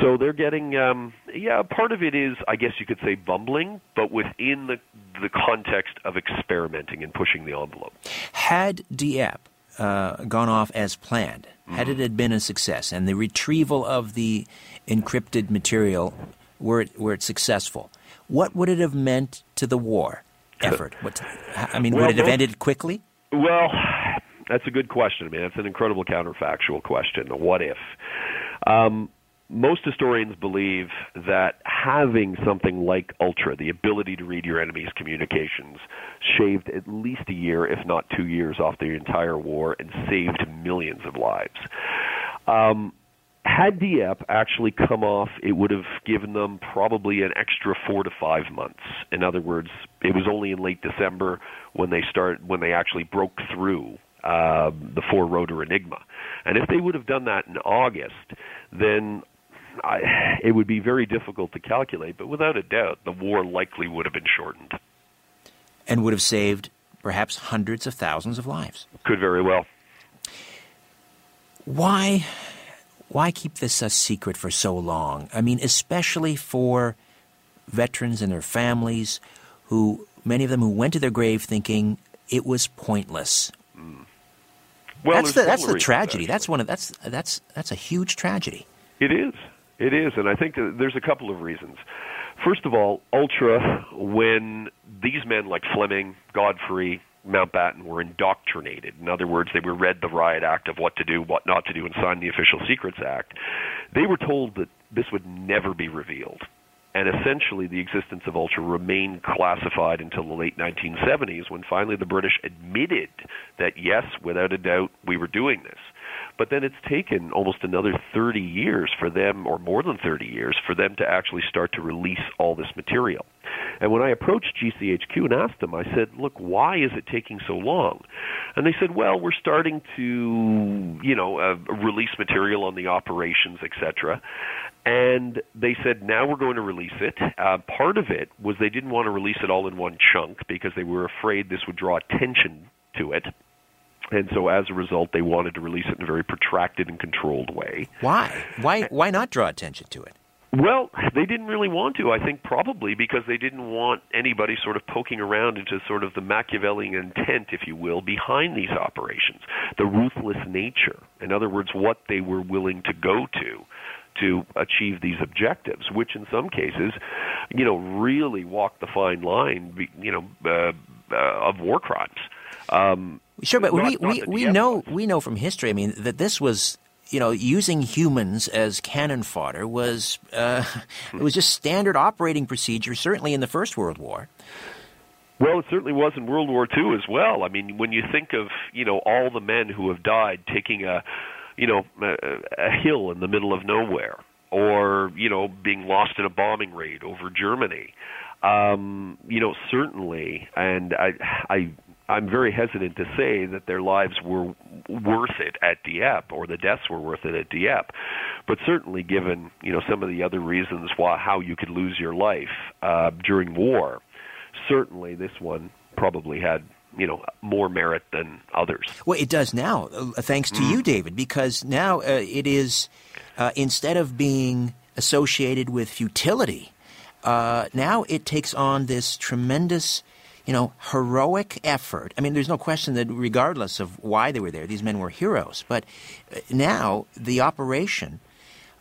So they're getting, part of it is, I guess you could say, bumbling, but within the context of experimenting and pushing the envelope. Had Dieppe gone off as planned, had it had been a success, and the retrieval of the encrypted material, were it successful, what would it have meant to the war effort? Would it have ended quickly? Well, that's a good question, man. It's an incredible counterfactual question. What if? Most historians believe that having something like Ultra, the ability to read your enemy's communications, shaved at least a year, if not 2 years, off the entire war and saved millions of lives. Had Dieppe actually come off, it would have given them probably an extra 4 to 5 months. In other words, it was only in late December when they actually broke through the four-rotor Enigma. And if they would have done that in August, then it would be very difficult to calculate, but without a doubt, the war likely would have been shortened. And would have saved perhaps hundreds of thousands of lives. Could very well. Why keep this a secret for so long? I mean, especially for veterans and their families, who many of them who went to their grave thinking it was pointless. Well, that's the tragedy. That's a huge tragedy. It is, and I think there's a couple of reasons. First of all, Ultra, when these men like Fleming, Godfrey, Mountbatten were indoctrinated. In other words, they were read the riot act of what to do, what not to do, and signed the Official Secrets Act. They were told that this would never be revealed. And essentially, the existence of Ultra remained classified until the late 1970s, when finally the British admitted that, yes, without a doubt, we were doing this. But then it's taken almost another 30 years for them, or more than 30 years, for them to actually start to release all this material. And when I approached GCHQ and asked them, I said, look, why is it taking so long? And they said, well, we're starting to, release material on the operations, etc. And they said, now we're going to release it. Part of it was they didn't want to release it all in one chunk because they were afraid this would draw attention to it. And so as a result, they wanted to release it in a very protracted and controlled way. Why not draw attention to it? Well, they didn't really want to, I think probably because they didn't want anybody sort of poking around into sort of the Machiavellian intent, if you will, behind these operations, the ruthless nature. In other words, what they were willing to go to achieve these objectives, which in some cases, really walk the fine line, of war crimes. Sure, but we know from history, I mean, that this was, using humans as cannon fodder was it was just standard operating procedure, certainly in the First World War. Well, it certainly was in World War II as well. I mean, when you think of, all the men who have died taking a hill in the middle of nowhere, or, being lost in a bombing raid over Germany, certainly, and I'm very hesitant to say that their lives were worth it at Dieppe, or the deaths were worth it at Dieppe. But certainly given, some of the other reasons how you could lose your life during war, certainly this one probably had, more merit than others. Well, it does now, thanks to you, David, because now it is, instead of being associated with futility, now it takes on this tremendous heroic effort. I mean, there's no question that regardless of why they were there, these men were heroes. But now the operation,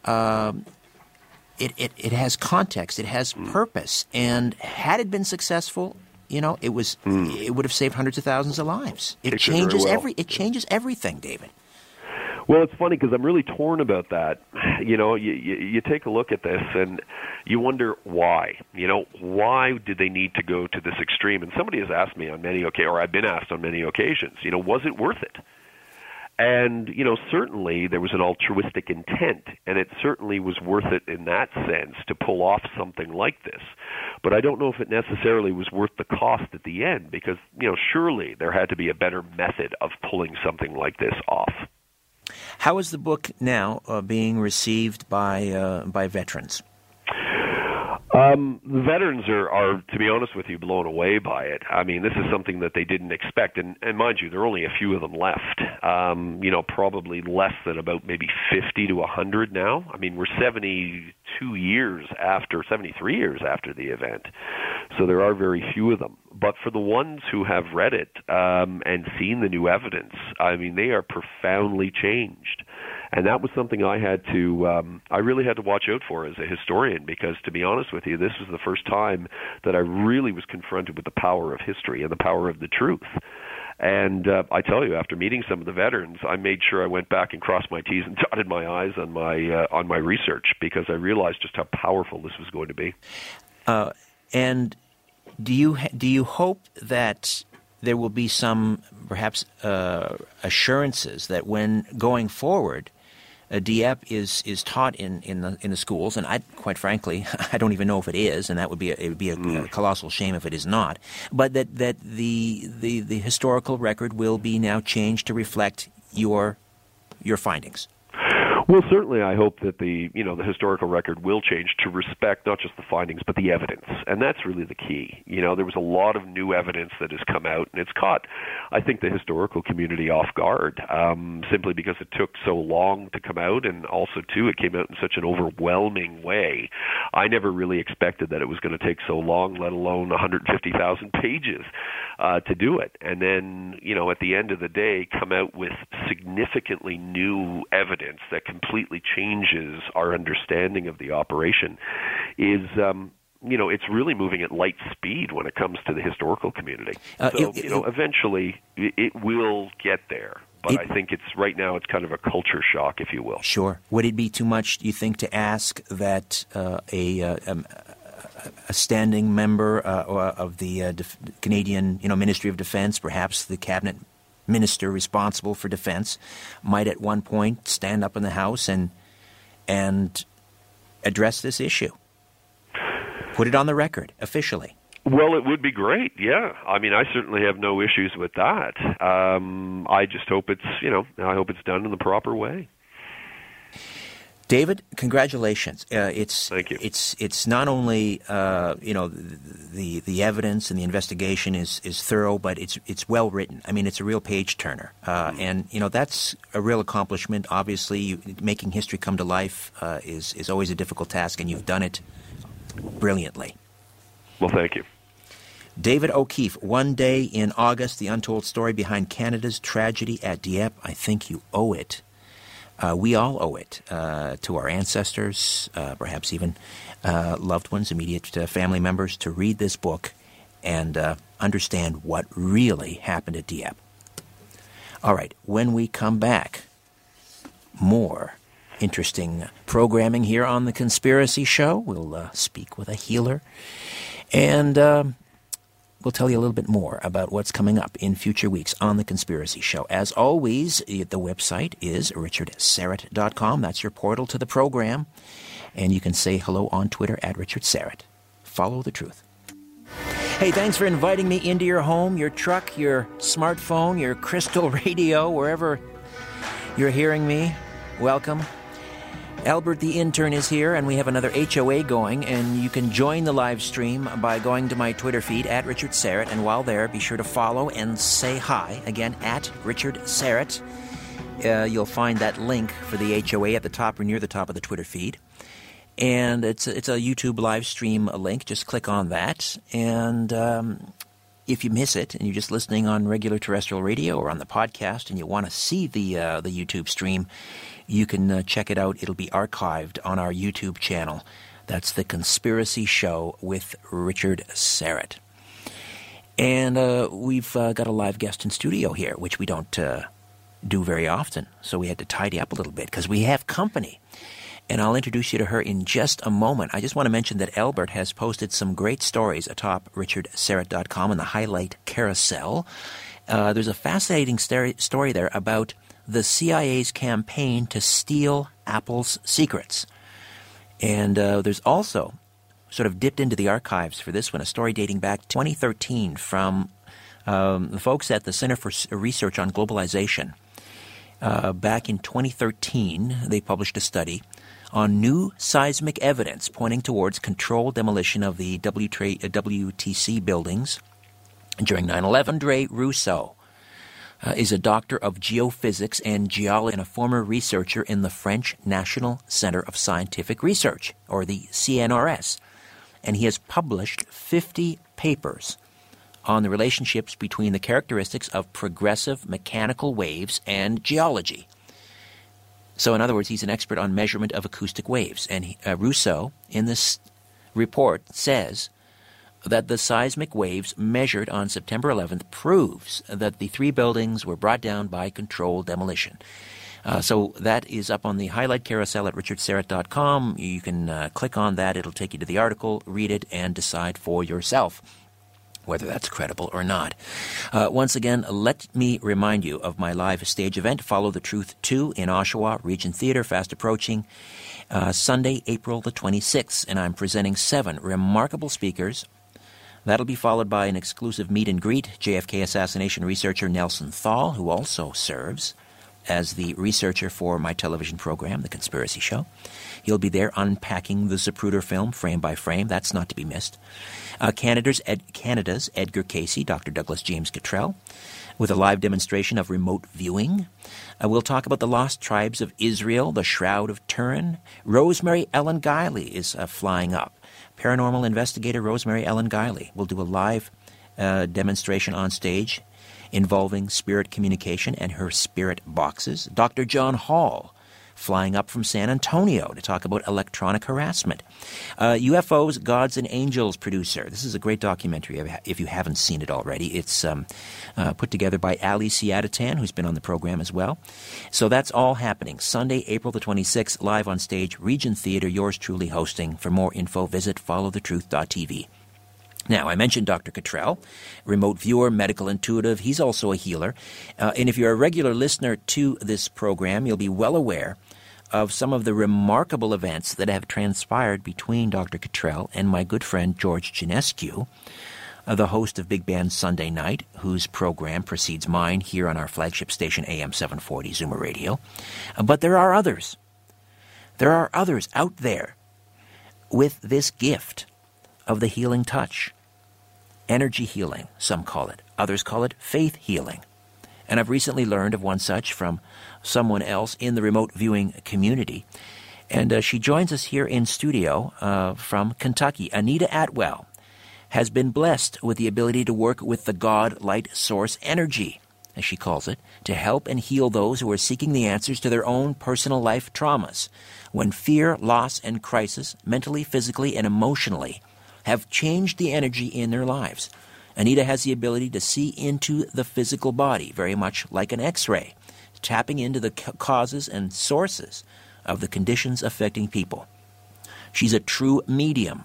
it has context, it has purpose. And had it been successful, it would have saved hundreds of thousands of lives. It changes everything, David. Well, it's funny because I'm really torn about that. You take a look at this and you wonder why. Why did they need to go to this extreme? And somebody has asked me on many occasions, or I've been asked on many occasions, was it worth it? And, certainly there was an altruistic intent, and it certainly was worth it in that sense to pull off something like this. But I don't know if it necessarily was worth the cost at the end because, surely there had to be a better method of pulling something like this off. How is the book now being received by veterans? The veterans are, to be honest with you, blown away by it. I mean, this is something that they didn't expect. And mind you, there are only a few of them left, probably less than about maybe 50 to 100 now. I mean, we're 73 years after the event. So there are very few of them. But for the ones who have read it and seen the new evidence, I mean, they are profoundly changed. And that was something I really had to watch out for as a historian, because to be honest with you, this was the first time that I really was confronted with the power of history and the power of the truth. And I tell you, after meeting some of the veterans, I made sure I went back and crossed my T's and dotted my I's on my research, because I realized just how powerful this was going to be. And do you hope that there will be some perhaps assurances that when going forward, DEAP is taught in the schools, and I, quite frankly, I don't even know if it is, and that would be a colossal shame if it is not. But that the historical record will be now changed to reflect your findings. Well, certainly I hope that the historical record will change to respect not just the findings but the evidence, and that's really the key. You know, there was a lot of new evidence that has come out, and it's caught, I think, the historical community off guard, simply because it took so long to come out, and also, too, it came out in such an overwhelming way. I never really expected that it was going to take so long, let alone 150,000 pages to do it. And then, you know, at the end of the day, come out with significantly new evidence that completely changes our understanding of the operation is, it's really moving at light speed when it comes to the historical community. Eventually it will get there. But I think right now it's kind of a culture shock, if you will. Sure. Would it be too much, do you think, to ask that a standing member of the Canadian Ministry of Defense, perhaps the cabinet minister responsible for defense, might at one point stand up in the House and address this issue? Put it on the record officially. Well, it would be great, yeah. I mean, I certainly have no issues with that. I just hope it's done in the proper way. David, congratulations! Thank you. It's not only the evidence and the investigation is thorough, but it's well written. I mean, it's a real page turner, and that's a real accomplishment. Obviously, making history come to life is always a difficult task, and you've done it brilliantly. Well, thank you. David O'Keefe, One Day in August: The Untold Story Behind Canada's Tragedy at Dieppe. I think you owe it. We all owe it to our ancestors, perhaps even loved ones, immediate family members, to read this book and understand what really happened at Dieppe. All right, when we come back, more interesting programming here on The Conspiracy Show. We'll speak with a healer, and we'll tell you a little bit more about what's coming up in future weeks on The Conspiracy Show. As always, the website is richardsyrett.com. That's your portal to the program. And you can say hello on Twitter at Richard Syrett. Follow the truth. Hey, thanks for inviting me into your home, your truck, your smartphone, your crystal radio, wherever you're hearing me. Welcome. Albert the intern is here, and we have another HOA going, and you can join the live stream by going to my Twitter feed at Richard Syrett, and while there, be sure to follow and say hi, again, at Richard Syrett. You'll find that link for the HOA at the top or near the top of the Twitter feed, and it's a YouTube live stream link. Just click on that, and if you miss it and you're just listening on regular terrestrial radio or on the podcast and you want to see the YouTube stream, you can check it out. It'll be archived on our YouTube channel. That's The Conspiracy Show with Richard Syrett. And we've got a live guest in studio here, which we don't do very often. So we had to tidy up a little bit because we have company. And I'll introduce you to her in just a moment. I just want to mention that Albert has posted some great stories atop richardsyrett.com in the highlight carousel. There's a fascinating story there about the CIA's campaign to steal Apple's secrets. And there's also, sort of dipped into the archives for this one, a story dating back to 2013 from the folks at the Center for Research on Globalization. back in 2013, they published a study on new seismic evidence pointing towards controlled demolition of the WTC buildings during 9/11. Andre Rousseau is a doctor of geophysics and geology and a former researcher in the French National Center of Scientific Research, or the CNRS, and he has published 50 papers on the relationships between the characteristics of progressive mechanical waves and geology. So in other words, he's an expert on measurement of acoustic waves. And Rousseau, in this report, says that the seismic waves measured on September 11th proves that the three buildings were brought down by controlled demolition. So that is up on the highlight carousel at richardsyrett.com. You can click on that. It'll take you to the article, read it, and decide for yourself whether that's credible or not. Once again, let me remind you of my live stage event, Follow the Truth 2, in Oshawa, Regent Theatre, fast approaching, Sunday, April the 26th. And I'm presenting 7 remarkable speakers. That'll be followed by an exclusive meet and greet, JFK assassination researcher Nelson Thall, who also serves as the researcher for my television program, The Conspiracy Show. He'll be there unpacking the Zapruder film frame by frame. That's not to be missed. Canada's Edgar Cayce, Dr. Douglas James Cottrell, with a live demonstration of remote viewing. We'll talk about the lost tribes of Israel, the Shroud of Turin. Rosemary Ellen Guiley is flying up. Paranormal investigator Rosemary Ellen Guiley will do a live demonstration on stage involving spirit communication and her spirit boxes. Dr. John Hall, flying up from San Antonio to talk about electronic harassment. UFOs, Gods and Angels producer. This is a great documentary if you haven't seen it already. It's put together by Ali Siadatan, who's been on the program as well. So that's all happening Sunday, April the 26th, live on stage, Regent Theatre, yours truly hosting. For more info, visit followthetruth.tv. Now, I mentioned Dr. Cottrell, remote viewer, medical intuitive. He's also a healer. And if you're a regular listener to this program, you'll be well aware of some of the remarkable events that have transpired between Dr. Cottrell and my good friend George Ginescu, the host of Big Band Sunday Night, whose program precedes mine here on our flagship station, AM 740 Zoomer Radio. But there are others. There are others out there with this gift of the healing touch. Energy healing, some call it. Others call it faith healing. And I've recently learned of one such from someone else in the remote viewing community. And she joins us here in studio from Kentucky. Anita Atwell has been blessed with the ability to work with the God Light Source Energy, as she calls it, to help and heal those who are seeking the answers to their own personal life traumas when fear, loss, and crisis, mentally, physically, and emotionally, have changed the energy in their lives. Anita has the ability to see into the physical body, very much like an X-ray, tapping into the causes and sources of the conditions affecting people. She's a true medium,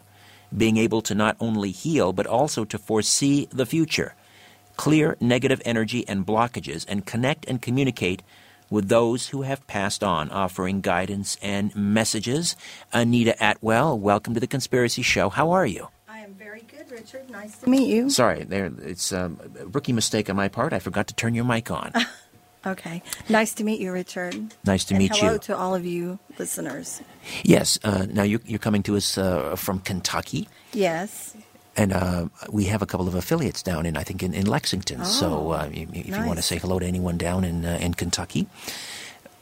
being able to not only heal, but also to foresee the future, clear negative energy and blockages, and connect and communicate with those who have passed on, offering guidance and messages. Anita Atwell, welcome to The Conspiracy Show. How are you? I am very good, Richard. Nice to meet you. Sorry, it's a rookie mistake on my part. I forgot to turn your mic on. Okay. Nice to meet you, Richard. Nice to meet you. Hello to all of you listeners. Yes. Now, you're coming to us from Kentucky. Yes. And we have a couple of affiliates down in Lexington. Oh, so if nice. You want to say hello to anyone down in Kentucky.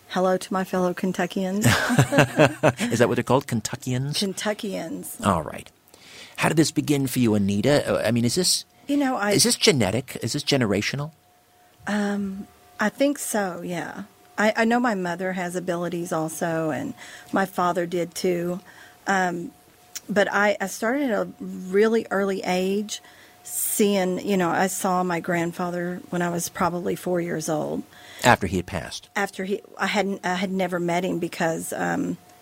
Hello to my fellow Kentuckians. Is that what they're called? Kentuckians? Kentuckians. All right. How did this begin for you, Anita? I mean, is this genetic? Is this generational? I think so, yeah. I know my mother has abilities also, and my father did too. But I started at a really early age seeing, I saw my grandfather when I was probably 4 years old. After he had passed? I had never met him because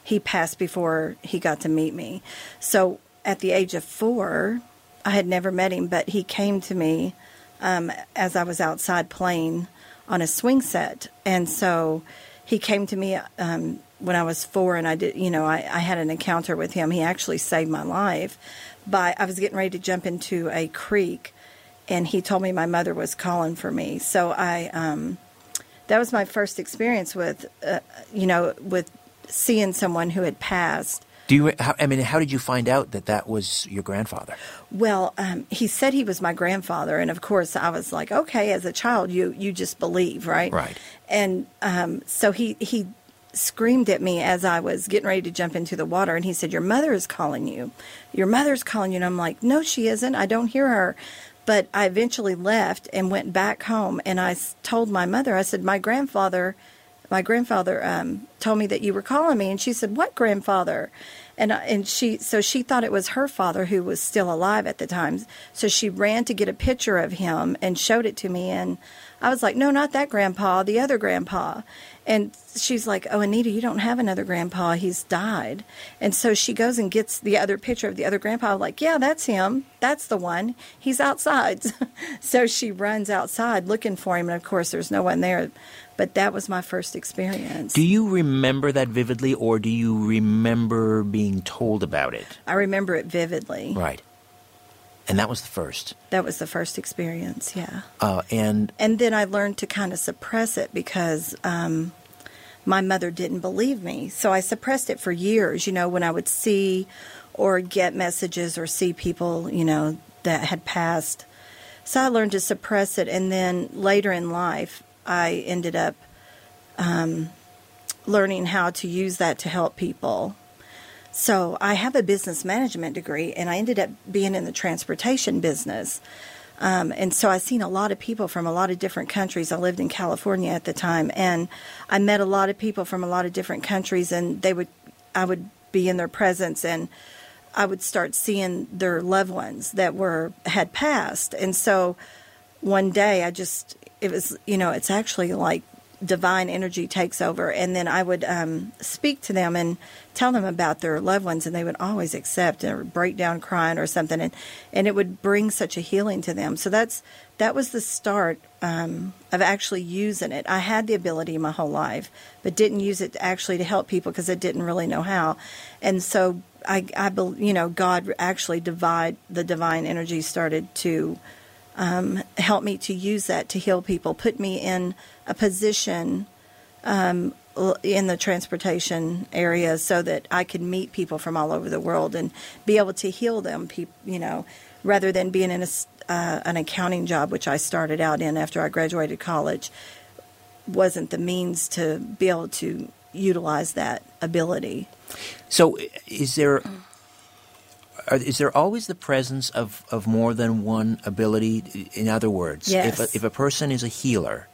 he passed before he got to meet me. So at the age of 4, I had never met him, but he came to me as I was outside playing on a swing set. And so he came to me when I was 4, and I had an encounter with him. He actually saved my life. I was getting ready to jump into a creek, and he told me my mother was calling for me. So I that was my first experience with, with seeing someone who had passed. How did you find out that was your grandfather? Well, he said he was my grandfather, and of course, I was like, okay. As a child, you just believe, right? Right. And so he screamed at me as I was getting ready to jump into the water, and he said, "Your mother is calling you. Your mother's calling you." And I'm like, "No, she isn't. I don't hear her." But I eventually left and went back home, and I told my mother. I said, "My grandfather told me that you were calling me," and she said, "What grandfather?" And she thought it was her father, who was still alive at the time. So she ran to get a picture of him and showed it to me, and I was like, "No, not that grandpa, the other grandpa." And she's like, "Oh, Anita, you don't have another grandpa. He's died." And so she goes and gets the other picture of the other grandpa. I'm like, "Yeah, that's him. That's the one. He's outside." So she runs outside looking for him, and of course, there's no one there. But that was my first experience. Do you remember that vividly, or do you remember being told about it? I remember it vividly. Right. And that was the first. That was the first experience, yeah. And then I learned to kind of suppress it because my mother didn't believe me. So I suppressed it for years, when I would see or get messages or see people, that had passed. So I learned to suppress it. And then later in life, I ended up learning how to use that to help people. So I have a business management degree, and I ended up being in the transportation business. And so I've seen a lot of people from a lot of different countries. I lived in California at the time, and I met a lot of people from a lot of different countries, and I would be in their presence, and I would start seeing their loved ones that had passed. And so one day it was, it's actually like divine energy takes over. And then I would speak to them and tell them about their loved ones, and they would always accept or break down crying or something. And it would bring such a healing to them. So that was the start of actually using it. I had the ability my whole life, but didn't use it actually to help people because I didn't really know how. And so I God actually the divine energy started to help me to use that to heal people, put me in a position in the transportation area so that I could meet people from all over the world and be able to heal them, rather than being in an accounting job, which I started out in after I graduated college. Wasn't the means to be able to utilize that ability. So is there always the presence of more than one ability? In other words, yes. If a person is a healer,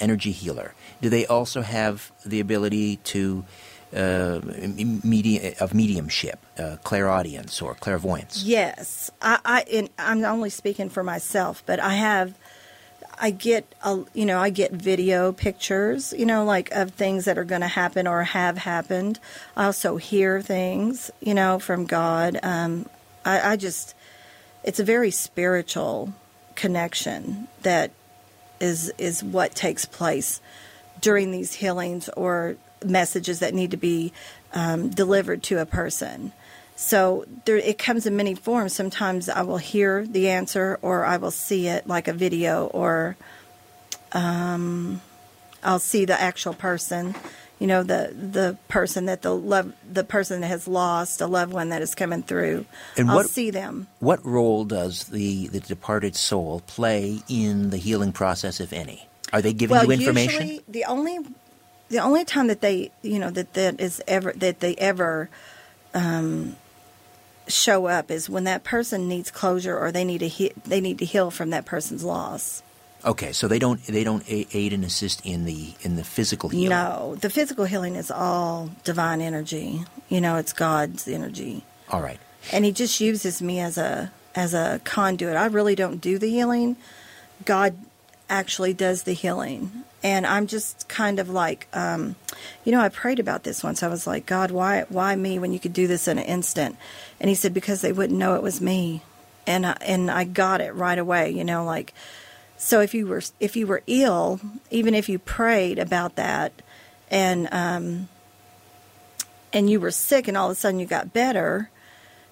energy healer, do they also have the ability to mediumship, clairaudience, or clairvoyance? Yes. I'm only speaking for myself, but I get video pictures, of things that are going to happen or have happened. I also hear things, from God. It's a very spiritual connection that is what takes place during these healings or messages that need to be delivered to a person. So it comes in many forms. Sometimes I will hear the answer, or I will see it like a video, or I'll see the actual person, the person that the person that has lost a loved one that is coming through. And I'll see them. What role does the departed soul play in the healing process, if any? Are they giving you information? Usually the only time that they show up is when that person needs closure, or they need to heal from that person's loss. Okay, so they don't aid and assist in the physical healing. No, the physical healing is all divine energy. It's God's energy. All right, and He just uses me as a conduit. I really don't do the healing. God actually does the healing. And I'm just kind of like, I prayed about this once. I was like, God, why me when you could do this in an instant? And He said, because they wouldn't know it was me. And I got it right away, so if you were ill, even if you prayed about that and you were sick and all of a sudden you got better,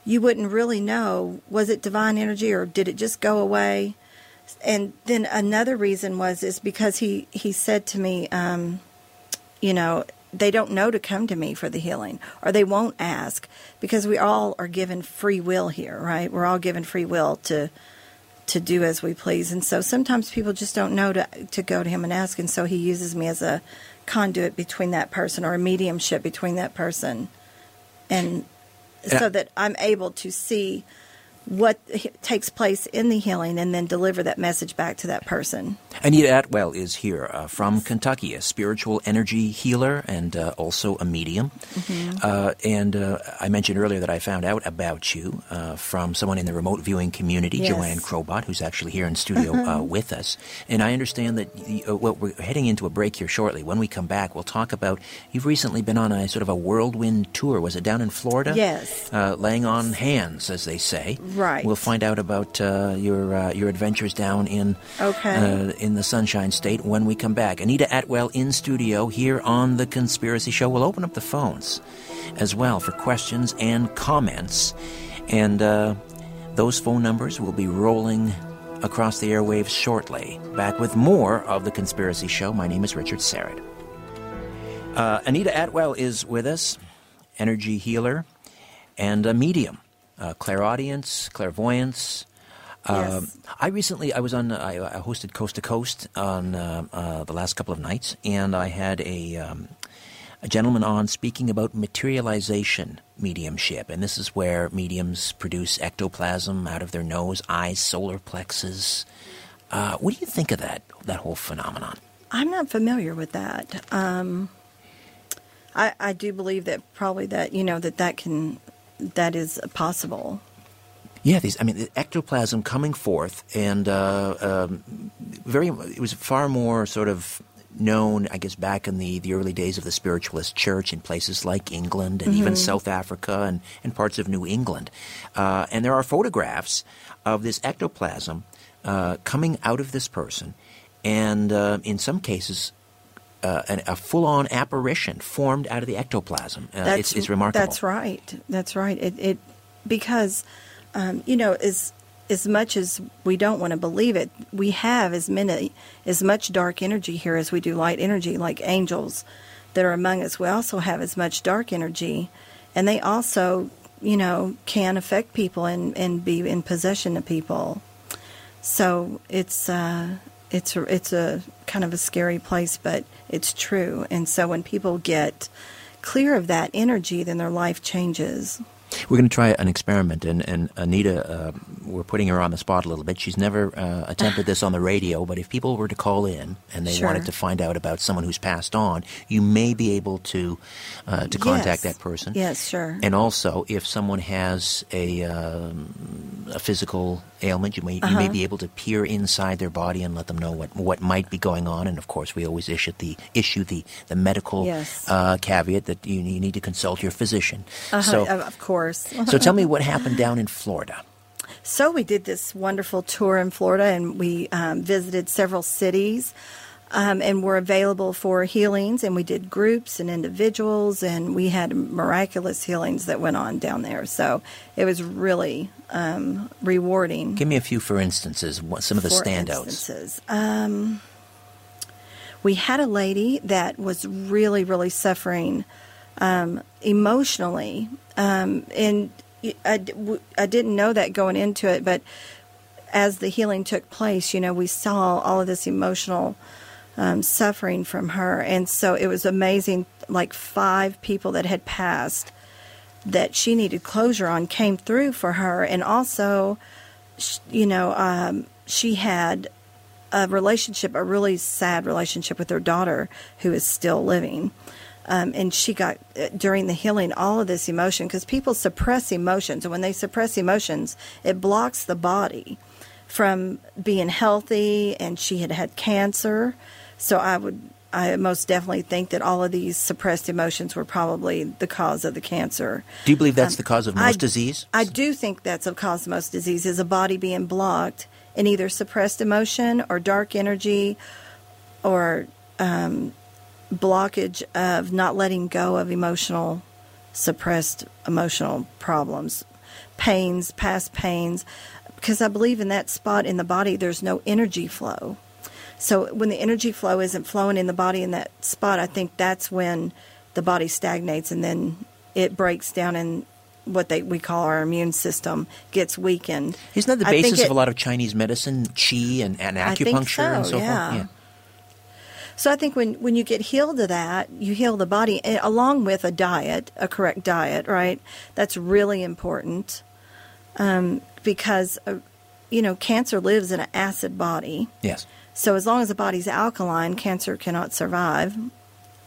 you wouldn't really know, was it divine energy or did it just go away? And then another reason was because he said to me, you know, they don't know to come to me for the healing, or they won't ask, because we all are given free will here, right? We're all given free will to do as we please. And so sometimes people just don't know to go to him and ask. And so he uses me as a conduit between that person, or a mediumship between that person. And so that I'm able to see what takes place in the healing and then deliver that message back to that person. Anita Atwell is here from Kentucky, a spiritual energy healer and also a medium. Mm-hmm. And I mentioned earlier that I found out about you from someone in the remote viewing community, yes, Joanne Crobot, who's actually here in studio with us. And I understand that we're heading into a break here shortly. When we come back, we'll talk about, you've recently been on a sort of a whirlwind tour. Was it down in Florida? Yes. Laying on hands, as they say. Right. We'll find out about your adventures down in the Sunshine State when we come back. Anita Atwell in studio here on The Conspiracy Show. We'll open up the phones as well for questions and comments. And those phone numbers will be rolling across the airwaves shortly. Back with more of The Conspiracy Show. My name is Richard Syrett. Anita Atwell is with us, energy healer and a medium. Clairaudience, clairvoyance. Yes. I hosted Coast to Coast on the last couple of nights, and I had a gentleman on speaking about materialization mediumship, and this is where mediums produce ectoplasm out of their nose, eyes, solar plexus. What do you think of that whole phenomenon? I'm not familiar with that. I do believe that probably that, you know, that can... that is possible. Yeah, the ectoplasm coming forth, and it was far more sort of known, I guess, back in the early days of the spiritualist church in places like England and mm-hmm. even South Africa and parts of New England. And there are photographs of this ectoplasm coming out of this person, and in some cases... a full-on apparition formed out of the ectoplasm. It's remarkable. That's right. That's right. It because, you know, as much as we don't want to believe it, we have as much dark energy here as we do light energy, like angels that are among us. We also have as much dark energy, and they also, you know, can affect people and be in possession of people. So it's a kind of a scary place, but it's true. And so when people get clear of that energy, then their life changes. We're going to try an experiment, and Anita, we're putting her on the spot a little bit. She's never attempted this on the radio, but if people were to call in and they sure. wanted to find out about someone who's passed on, you may be able to contact yes. that person. Yes, sure. And also, if someone has a physical ailment, you may be able to peer inside their body and let them know what might be going on. And of course, we always issue the medical yes. Caveat that you need to consult your physician. Uh-huh. So, of course. So tell me what happened down in Florida. So we did this wonderful tour in Florida, and we visited several cities and were available for healings, and we did groups and individuals, and we had miraculous healings that went on down there. So it was really rewarding. Give me a few for instances, some of the standouts. We had a lady that was really, really suffering emotionally, and I didn't know that going into it, but as the healing took place, you know, we saw all of this emotional suffering from her, and so it was amazing. Like 5 people that had passed that she needed closure on came through for her, and also, you know, she had a really sad relationship with her daughter who is still living. And she got, during the healing, all of this emotion, because people suppress emotions. And when they suppress emotions, it blocks the body from being healthy. And she had had cancer. So I most definitely think that all of these suppressed emotions were probably the cause of the cancer. Do you believe that's the cause of most disease? I do think that's the cause of most disease, is a body being blocked in either suppressed emotion or dark energy or... blockage of not letting go of suppressed emotional problems, past pains, because I believe in that spot in the body, there's no energy flow. So when the energy flow isn't flowing in the body in that spot, I think that's when the body stagnates and then it breaks down and what we call our immune system gets weakened. Isn't that the basis of a lot of Chinese medicine, qi and acupuncture and so forth? Yeah. So I think when you get healed of that, you heal the body along with a diet, a correct diet, right? That's really important because, cancer lives in an acid body. Yes. So as long as the body's alkaline, cancer cannot survive.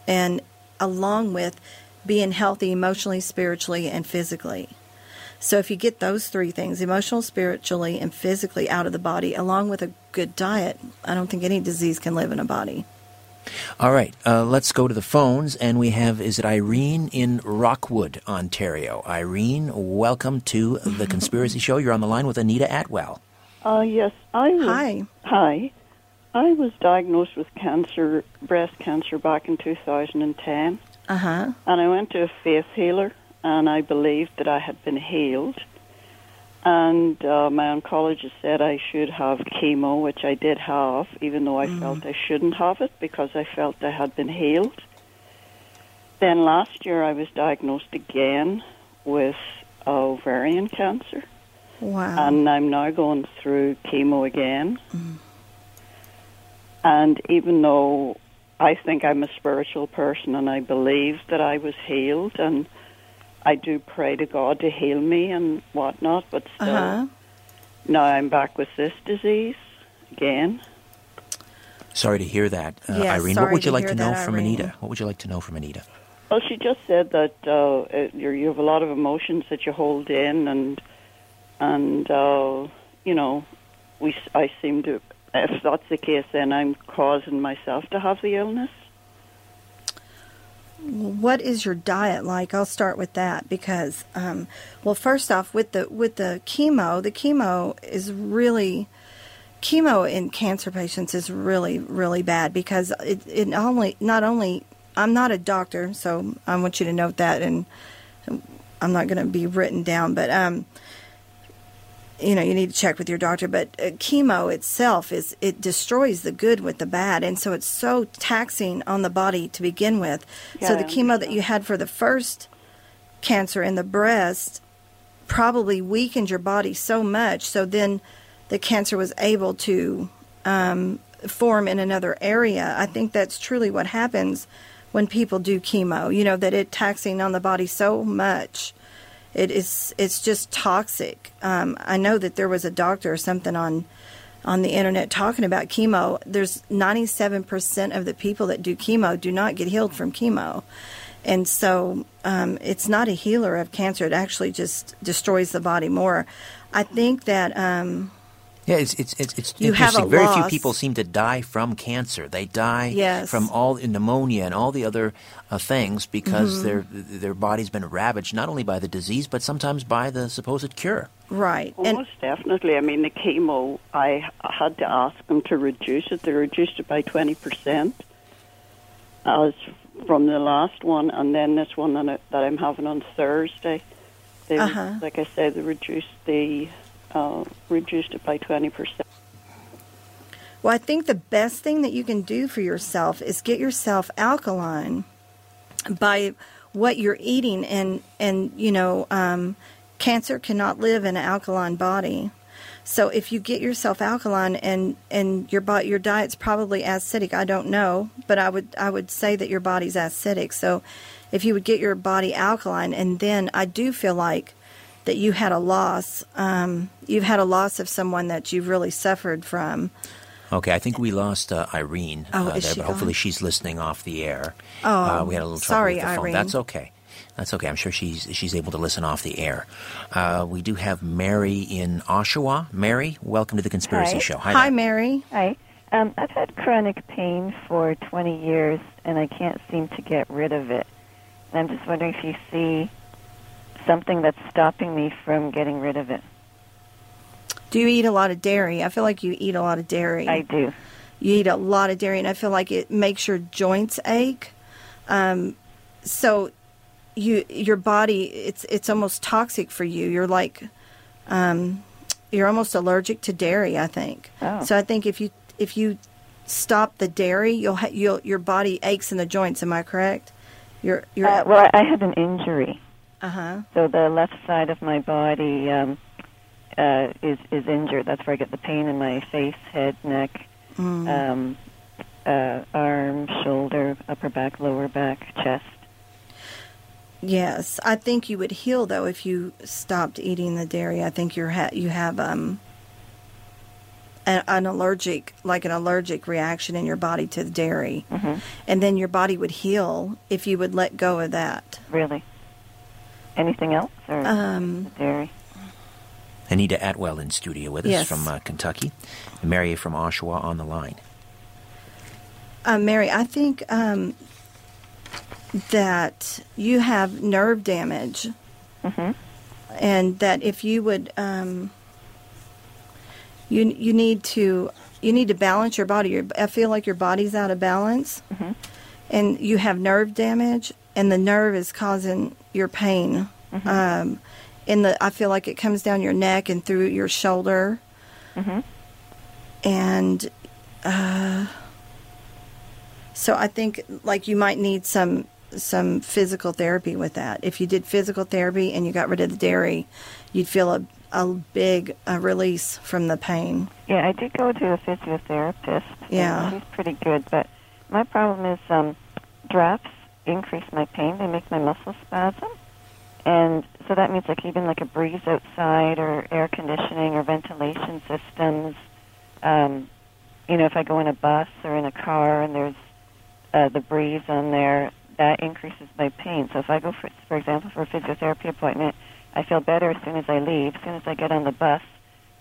And along with being healthy emotionally, spiritually, and physically. So if you get those three things, emotional, spiritually, and physically out of the body, along with a good diet, I don't think any disease can live in a body. All right. Let's go to the phones. And we have, is it Irene in Rockwood, Ontario? Irene, welcome to The Conspiracy Show. You're on the line with Anita Atwell. Yes. Hi. I was diagnosed with cancer, breast cancer, back in 2010. Uh-huh. And I went to a faith healer, and I believed that I had been healed. And my oncologist said I should have chemo, which I did have, even though I felt I shouldn't have it because I felt I had been healed. Then last year I was diagnosed again with ovarian cancer. Wow. And I'm now going through chemo again. Mm. And even though I think I'm a spiritual person and I believe that I was healed and I do pray to God to heal me and whatnot, but still now I'm back with this disease again. Sorry to hear that, Irene. What would you like to know from Anita? Well, she just said that you have a lot of emotions that you hold in, I seem to. If that's the case, then I'm causing myself to have the illness. What is your diet like? I'll start with that because, first off, with the chemo, chemo in cancer patients is really, really bad because it not only I'm not a doctor, so I want you to note that, and I'm not going to be written down, but you need to check with your doctor, but chemo itself it destroys the good with the bad, and so it's so taxing on the body to begin with. Yeah, so the chemo that you had for the first cancer in the breast probably weakened your body so much, so then the cancer was able to form in another area. I think that's truly what happens when people do chemo, that it's taxing on the body so much. It's just toxic. I know that there was a doctor or something on the internet talking about chemo. There's 97% of the people that do chemo do not get healed from chemo. And so it's not a healer of cancer. It actually just destroys the body more. I think that it's interesting. Very few people seem to die from cancer. They die from all pneumonia and all the other things because their body's been ravaged not only by the disease but sometimes by the supposed cure. Right. Most definitely. I mean, the chemo, I had to ask them to reduce it. They reduced it by 20% as from the last one, and then this one that I'm having on Thursday. They, like I said, they reduced the... reduced it by 20%. Well, I think the best thing that you can do for yourself is get yourself alkaline by what you're eating, and cancer cannot live in an alkaline body. So if you get yourself alkaline and your diet's probably acidic, I don't know, but I would say that your body's acidic. So if you would get your body alkaline, and then I do feel like that you had a loss. You've had a loss of someone that you've really suffered from. Okay, I think we lost Irene. Oh, is there, she but hopefully gone? She's listening off the air. Oh, we had a little trouble with the Irene. Phone. That's okay. I'm sure she's able to listen off the air. We do have Mary in Oshawa. Mary, welcome to The Conspiracy Show. Hi, Mary. Hi. I've had chronic pain for 20 years, and I can't seem to get rid of it. And I'm just wondering if you see something that's stopping me from getting rid of it. Do you eat a lot of dairy? I feel like you eat a lot of dairy. I do. You eat a lot of dairy, and I feel like it makes your joints ache. So your body, it's almost toxic for you. You're like you're almost allergic to dairy, I think. Oh. So I think if you stop the dairy, you'll your body aches in the joints. Am I correct? Well, I had an injury. Uh-huh. So the left side of my body is injured. That's where I get the pain in my face, head, neck, arm, shoulder, upper back, lower back, chest. Yes, I think you would heal though if you stopped eating the dairy. I think you have an allergic reaction in your body to the dairy, mm-hmm. and then your body would heal if you would let go of that. Really? Anything else? Or dairy? Anita Atwell in studio with us from Kentucky, and Mary from Oshawa on the line. Mary, I think that you have nerve damage, mm-hmm. and that if you would, you need to balance your body. I feel like your body's out of balance, mm-hmm. and you have nerve damage, and the nerve is causing your pain. Mm-hmm. I feel like it comes down your neck and through your shoulder, mm-hmm. and so I think like you might need some physical therapy with that. If you did physical therapy and you got rid of the dairy, you'd feel a big release from the pain. Yeah, I did go to a physiotherapist. Yeah, she's pretty good, but my problem is drafts increase my pain. They make my muscles spasm. And so that means even a breeze outside or air conditioning or ventilation systems. If I go in a bus or in a car and there's the breeze on there, that increases my pain. So if I go, for example, for a physiotherapy appointment, I feel better as soon as I leave. As soon as I get on the bus,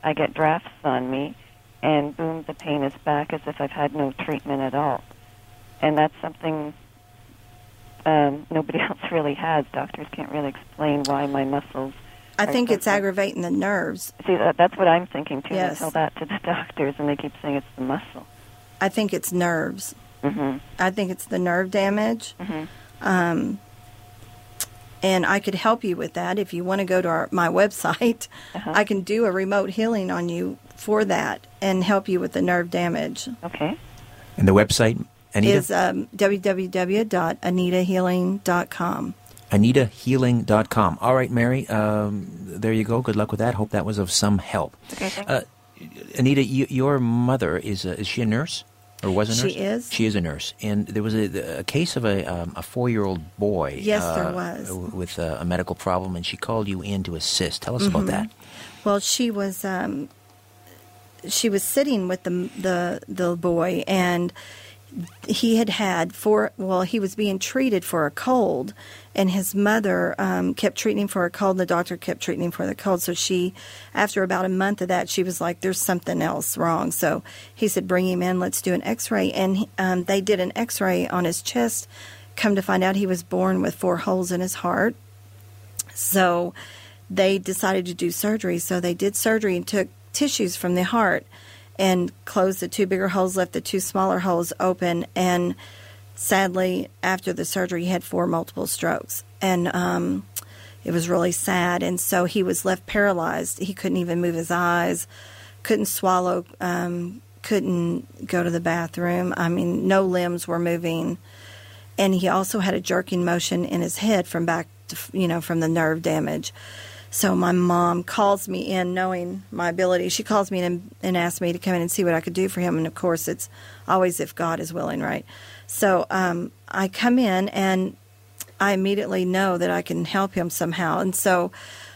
I get drafts on me, and boom, the pain is back as if I've had no treatment at all. And that's something... nobody else really has. Doctors can't really explain why my muscles... I think it's aggravating the nerves. See, that's what I'm thinking, too. Yes. I tell that to the doctors, and they keep saying it's the muscle. I think it's nerves. Mm-hmm. I think it's the nerve damage. Mm-hmm. And I could help you with that. If you want to go to my website, uh-huh. I can do a remote healing on you for that and help you with the nerve damage. Okay. And the website... Anita? Is www.anitahealing.com. Anitahealing.com. All right, Mary, there you go. Good luck with that. Hope that was of some help. Okay, thanks. Anita, your mother, is she a nurse or was a nurse? She is. She is a nurse. And there was a case of a 4-year-old boy. Yes, there was. With a medical problem, and she called you in to assist. Tell us mm-hmm. about that. Well, she was sitting with the boy, and... he he was being treated for a cold, and his mother kept treating him for a cold, and the doctor kept treating him for the cold. So she, after about a month of that, she was like, there's something else wrong. So he said, bring him in, let's do an x-ray. And they did an x-ray on his chest. Come to find out, he was born with 4 holes in his heart. So they decided to do surgery. So they did surgery and took tissues from the heart and closed the 2 bigger holes, left the 2 smaller holes open, and sadly, after the surgery, he had 4 multiple strokes. And it was really sad, and so he was left paralyzed. He couldn't even move his eyes, couldn't swallow, couldn't go to the bathroom. I mean, no limbs were moving, and he also had a jerking motion in his head from back to, from the nerve damage. So my mom calls me in, knowing my ability. She calls me in and asks me to come in and see what I could do for him. And, of course, it's always if God is willing, right? So I come in, and I immediately know that I can help him somehow. And so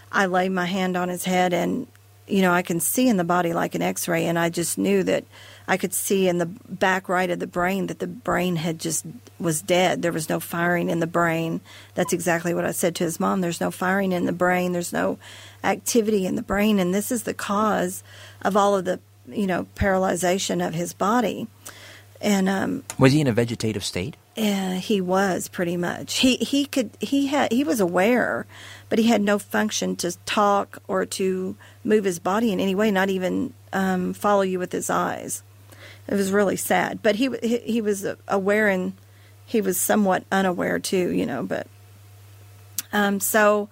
I lay my hand on his head, and, I can see in the body like an X-ray. And I just knew that I could see in the back right of the brain that the brain had just was dead. There was no firing in the brain. That's exactly what I said to his mom. There's no firing in the brain. There's no activity in the brain. And this is the cause of all of the, paralyzation of his body. And was he in a vegetative state? Yeah, he was pretty much. He was aware, but he had no function to talk or to move his body in any way, not even follow you with his eyes. It was really sad. But he was aware, and he was somewhat unaware too, but so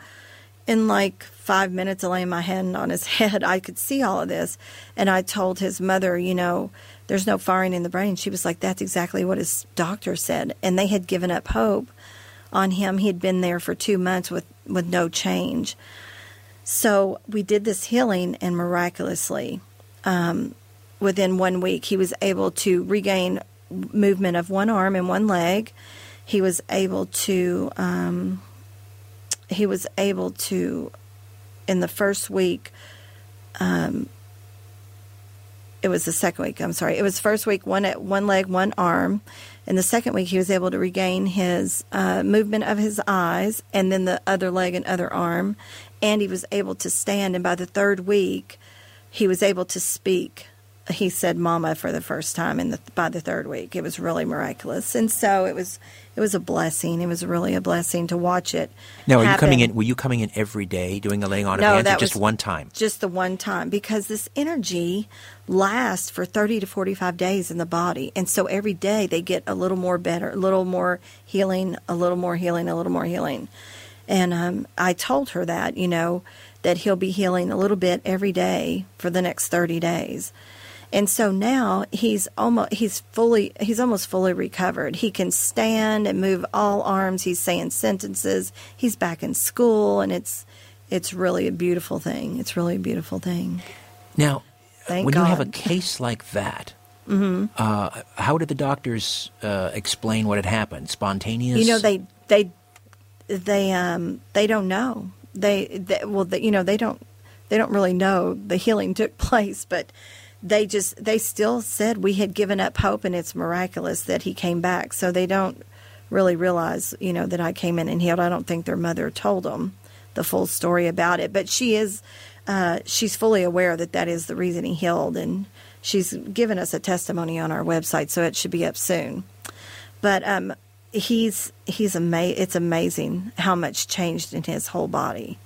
in like 5 minutes of laying my hand on his head, I could see all of this. And I told his mother, you know, there's no firing in the brain. She was like, that's exactly what his doctor said. And they had given up hope on him. He had been there for 2 months with no change. So we did this healing, and miraculously, within 1 week, he was able to regain movement of one arm and one leg. He was able to in the first week, it was the second week, I'm sorry. It was first week, one leg, one arm. In the second week, he was able to regain his movement of his eyes, and then the other leg and other arm. And he was able to stand. And by the third week, he was able to speak. He said mama for the first time by the third week. It was really miraculous. And so it was a blessing. It was really a blessing to watch it Now, happen. Were you coming in every day doing a laying on of hands, or just one time? Just the one time, because this energy lasts for 30 to 45 days in the body. And so every day they get a little more better, a little more healing, a little more healing, a little more healing. And I told her that, you know, that he'll be healing a little bit every day for the next 30 days. And so now he's almost fully recovered. He can stand and move all arms. He's saying sentences. He's back in school, and it's really a beautiful thing. It's really a beautiful thing. Now, Thank God. You have a case like that, mm-hmm. How did the doctors explain what had happened? Spontaneous? You know, they don't know. They don't really know the healing took place, but. They still said we had given up hope, and it's miraculous that he came back. So they don't really realize, you know, that I came in and healed. I don't think their mother told them the full story about it. But she's fully aware that is the reason he healed. And she's given us a testimony on our website, so it should be up soon. But it's amazing how much changed in his whole body.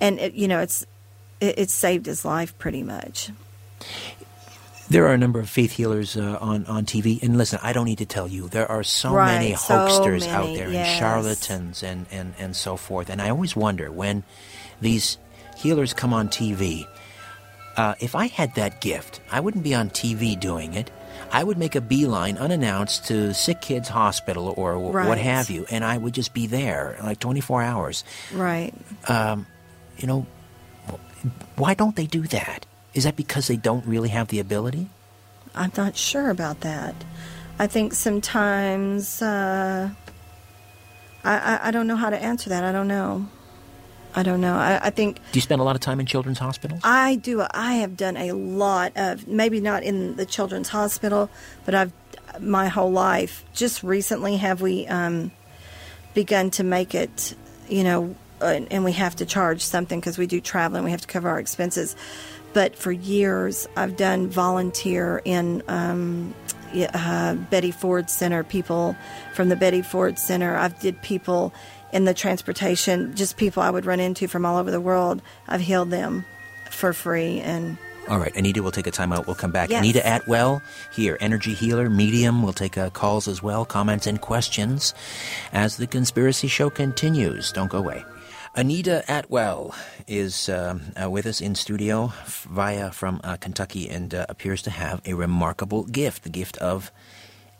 And, it saved his life pretty much. There are a number of faith healers on TV, and listen, I don't need to tell you, there are many hoaxsters out there, yes. And charlatans and so forth. And I always wonder, when these healers come on TV, if I had that gift, I wouldn't be on TV doing it. I would make a beeline unannounced to Sick Kids Hospital or what have you, and I would just be there like 24 hours. Right. Why don't they do that? Is that because they don't really have the ability? I'm not sure about that. I think sometimes I don't know how to answer that. I don't know. I think. Do you spend a lot of time in children's hospitals? I do. I have done a lot of, maybe not in the children's hospital, but my whole life. Just recently have we begun to make it, and we have to charge something because we do travel and we have to cover our expenses. But for years, I've done volunteer in Betty Ford Center, people from the Betty Ford Center. I've did people in the transportation, just people I would run into from all over the world. I've healed them for free. And all right, Anita, we'll take a time out. We'll come back. Yes. Anita Atwell here, energy healer, medium. We'll take calls as well, comments and questions as The Conspiracy Show continues. Don't go away. Anita Atwell is with us in studio from Kentucky and appears to have a remarkable gift, the gift of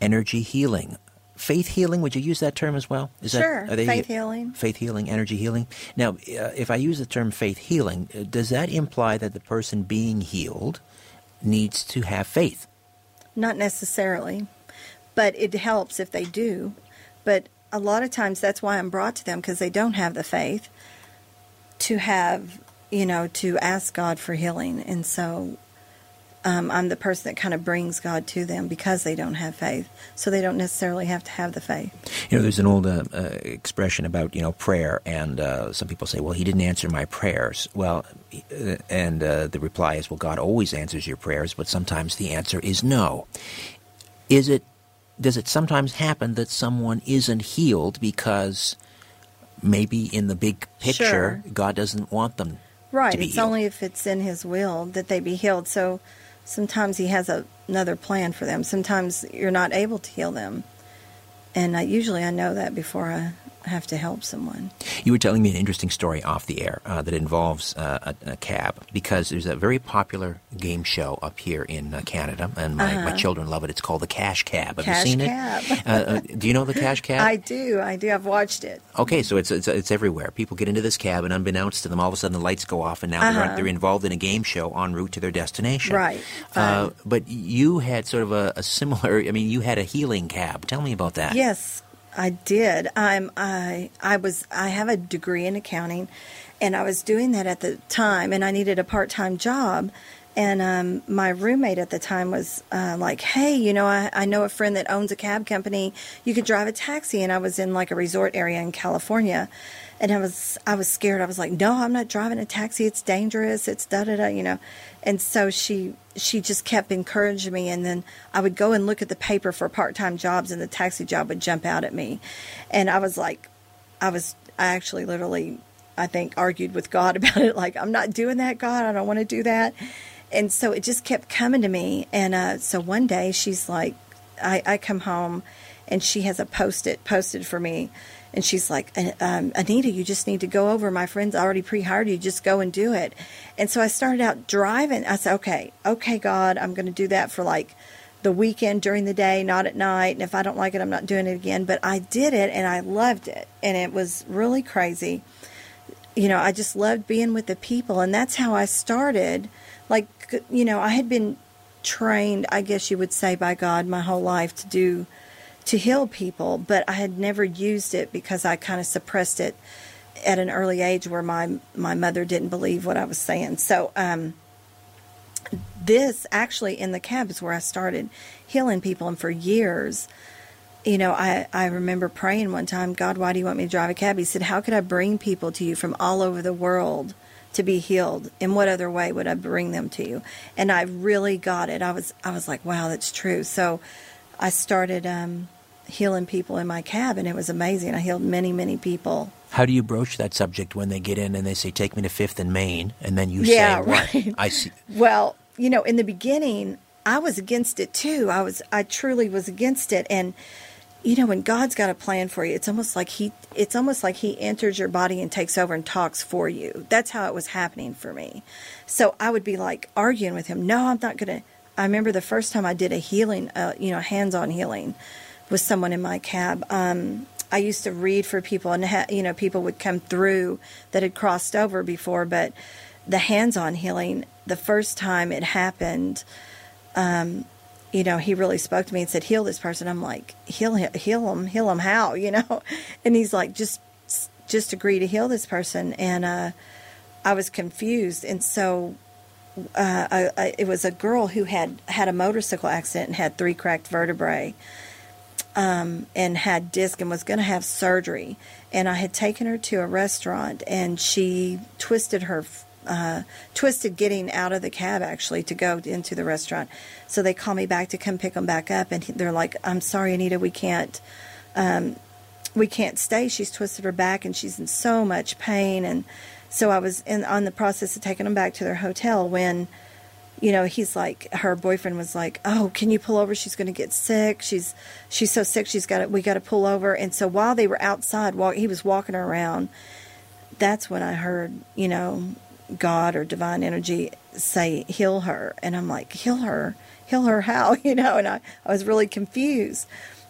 energy healing. Faith healing, would you use that term as well? Healing. Faith healing, energy healing. Now, if I use the term faith healing, does that imply that the person being healed needs to have faith? Not necessarily, but it helps if they do. But a lot of times that's why I'm brought to them, because they don't have the faith to have, to ask God for healing. And so I'm the person that kind of brings God to them because they don't have faith. So they don't necessarily have to have the faith. There's an old expression about, prayer. And some people say, well, he didn't answer my prayers. Well, and the reply is, well, God always answers your prayers, but sometimes the answer is no. Does it sometimes happen that someone isn't healed because maybe in the big picture, God doesn't want them to be healed? Right, it's only if it's in his will that they be healed. So sometimes he has another plan for them. Sometimes you're not able to heal them. And usually I know that before I have to help someone. You were telling me an interesting story off the air that involves a cab, because there's a very popular game show up here in Canada, and my children love it. It's called The Cash Cab. Have you seen it? Do you know The Cash Cab? I do. I've watched it. Okay, so it's everywhere. People get into this cab, and unbeknownst to them, all of a sudden the lights go off, and now they're involved in a game show en route to their destination. Right. But you had sort of a similar, I mean, you had a healing cab. Tell me about that. Yes, I did. I have a degree in accounting, and I was doing that at the time, and I needed a part-time job. And my roommate at the time was like, hey, you know, I know a friend that owns a cab company. You could drive a taxi. And I was in like a resort area in California, and I was scared. I was like, no, I'm not driving a taxi. It's dangerous. It's da-da-da, you know. And so she just kept encouraging me, and then I would go and look at the paper for part-time jobs, and the taxi job would jump out at me. And I actually argued with God about it. Like, I'm not doing that, God. I don't want to do that. And so it just kept coming to me. And so one day she's like, I come home, and she has a Post-it posted for me. And she's like, Anita, you just need to go over. My friend's already pre-hired you. Just go and do it. And so I started out driving. I said, okay, God, I'm going to do that for like the weekend during the day, not at night. And if I don't like it, I'm not doing it again. But I did it, and I loved it. And it was really crazy. You know, I just loved being with the people. And that's how I started. Like, you know, I had been trained, I guess you would say, by God my whole life to heal people, but I had never used it because I kind of suppressed it at an early age where my mother didn't believe what I was saying. So this actually in the cab is where I started healing people. And for years, you know, I remember praying one time, God, why do you want me to drive a cab? He said, how could I bring people to you from all over the world to be healed? In what other way would I bring them to you? And I really got it. I was like, wow, that's true. So I started healing people in my cab, and it was amazing. I healed many, many people. How do you broach that subject when they get in and they say, take me to 5th and Main, and then you say, what? Right. I see. Well, you know, in the beginning, I was against it too. I truly was against it. And, you know, when God's got a plan for you, it's almost like he enters your body and takes over and talks for you. That's how it was happening for me. So I would be like arguing with him. No, I'm not going to. I remember the first time I did a healing, hands-on healing with someone in my cab. I used to read for people, and people would come through that had crossed over before. But the hands-on healing, the first time it happened, you know, he really spoke to me and said, heal this person. I'm like, heal him how, you know? And he's like, just agree to heal this person. And I was confused. And so it was a girl who had a motorcycle accident and had 3 cracked vertebrae and had disc and was going to have surgery. And I had taken her to a restaurant, and she twisted getting out of the cab, actually, to go into the restaurant. So they call me back to come pick them back up, and they're like, I'm sorry, Anita, we can't stay. She's twisted her back, and she's in so much pain. And so I was on the process of taking them back to their hotel when, you know, he's like, her boyfriend was like, oh, can you pull over? She's going to get sick. She's so sick. We got to pull over. And so while they were outside, while he was walking her around, that's when I heard, you know, God or divine energy say, heal her. And I'm like, heal her how, you know? And I was really confused.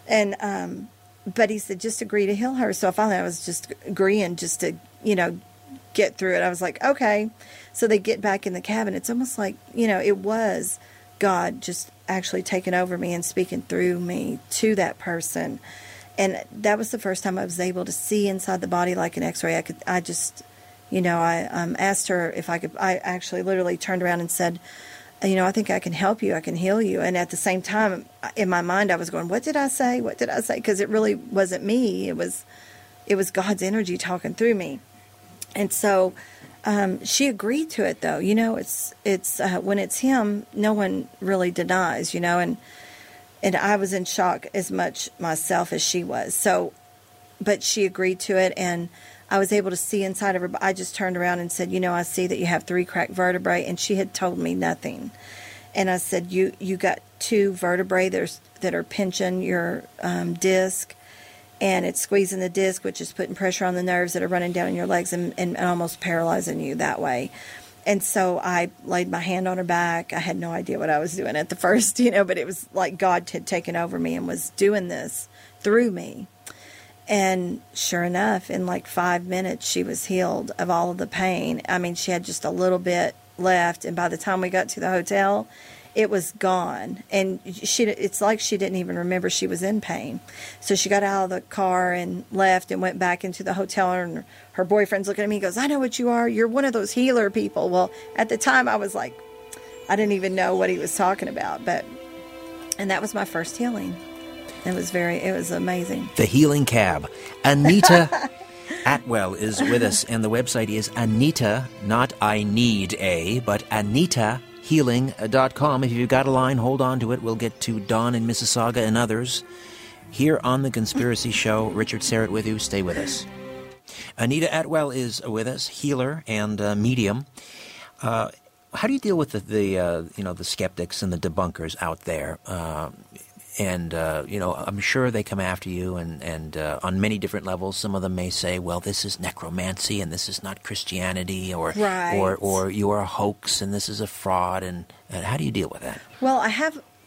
And, but he said, just agree to heal her. So finally I was just agreeing just to, you know, get through it. I was like, okay. So they get back in the cabin. It's almost like, you know, it was God just actually taking over me and speaking through me to that person. And that was the first time I was able to see inside the body like an x-ray. I asked her if I could, I actually literally turned around and said, you know, I think I can help you. I can heal you. And at the same time in my mind, I was going, what did I say? What did I say? 'Cause it really wasn't me. It was God's energy talking through me. And so she agreed to it, though. You know, it's when it's him, no one really denies, you know. And I was in shock as much myself as she was. So, but she agreed to it, and I was able to see inside of her. I just turned around and said, you know, I see that you have 3 cracked vertebrae, and she had told me nothing. And I said, you got 2 vertebrae that are pinching your disc. and it's squeezing the disc, which is putting pressure on the nerves that are running down in your legs and almost paralyzing you that way. And so I laid my hand on her back. I had no idea what I was doing at the first, but it was like God had taken over me and was doing this through me. And sure enough, in like 5 minutes, she was healed of all of the pain. I mean, she had just a little bit left. And by the time we got to the hotel, it was gone. And it's like she didn't even remember she was in pain. So she got out of the car and left and went back into the hotel. And her boyfriend's looking at me and goes, "I know what you are. You're one of those healer people." Well, at the time, I was like, I didn't even know what he was talking about. And that was my first healing. It was amazing. The Healing Cab. Anita Atwell is with us, and the website is Anita, not I need a, but anitahealing.com. If you've got a line, hold on to it. We'll get to Dawn in Mississauga and others. Here on The Conspiracy Show, Richard Syrett with you. Stay with us. Anita Atwell is with us, healer and medium. How do you deal with the skeptics and the debunkers out there? And I'm sure they come after you and on many different levels. Some of them may say, well, this is necromancy and this is not Christianity or you are a hoax and this is a fraud. And how do you deal with that? Well,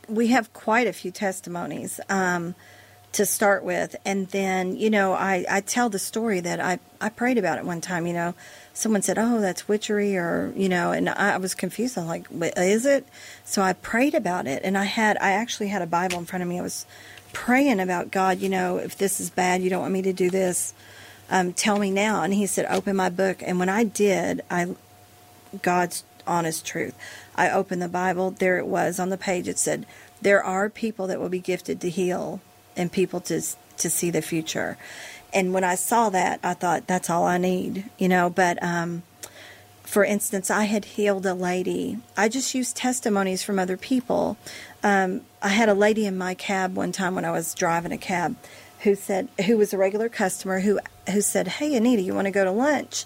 we have quite a few testimonies to start with. And then, I tell the story that I prayed about it one time. Someone said, oh, that's witchery and I was confused. I'm like, is it? So I prayed about it, and I actually had a Bible in front of me. I was praying about God, if this is bad, you don't want me to do this, tell me now. And he said, open my book. And when I did, God's honest truth, I opened the Bible. There it was on the page. It said, there are people that will be gifted to heal and people to see the future. And when I saw that, I thought, that's all I need, But for instance, I had healed a lady. I just used testimonies from other people. I had a lady in my cab one time when I was driving a cab who was a regular customer who said, hey, Anita, you want to go to lunch?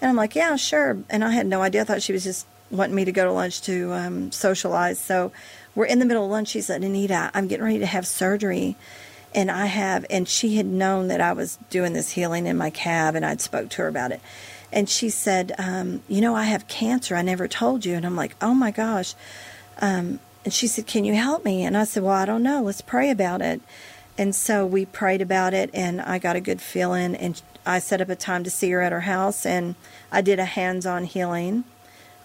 And I'm like, yeah, sure. And I had no idea. I thought she was just wanting me to go to lunch to socialize. So we're in the middle of lunch. She said, Anita, I'm getting ready to have surgery. And she had known that I was doing this healing in my cab, and I'd spoke to her about it. And she said, I have cancer. I never told you. And I'm like, oh my gosh. And she said, can you help me? And I said, well, I don't know. Let's pray about it. And so we prayed about it, and I got a good feeling. And I set up a time to see her at her house, and I did a hands-on healing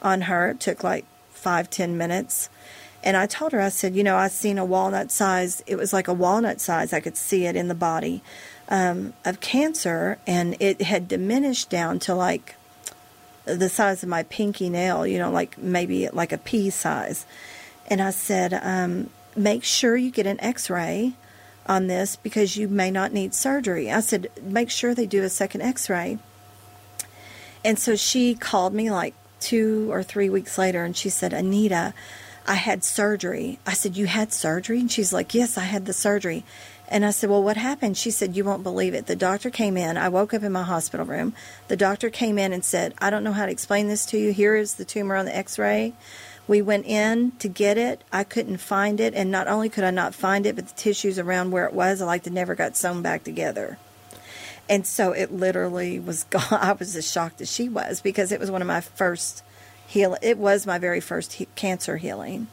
on her. It took like 5-10 minutes. And I told her, I said, I seen a walnut size. It was like a walnut size. I could see it in the body of cancer. And it had diminished down to like the size of my pinky nail, like maybe like a pea size. And I said, make sure you get an x-ray on this because you may not need surgery. I said, make sure they do a second x-ray. And so she called me like 2 or 3 weeks later, and she said, Anita, I had surgery. I said, you had surgery? And she's like, yes, I had the surgery. And I said, well, what happened? She said, you won't believe it. The doctor came in. I woke up in my hospital room. The doctor came in and said, I don't know how to explain this to you. Here is the tumor on the x-ray. We went in to get it. I couldn't find it. And not only could I not find it, but the tissues around where it was, never got sewn back together. And so it literally was gone. I was as shocked as she was because it was one of my first healing. It was my very first cancer healing.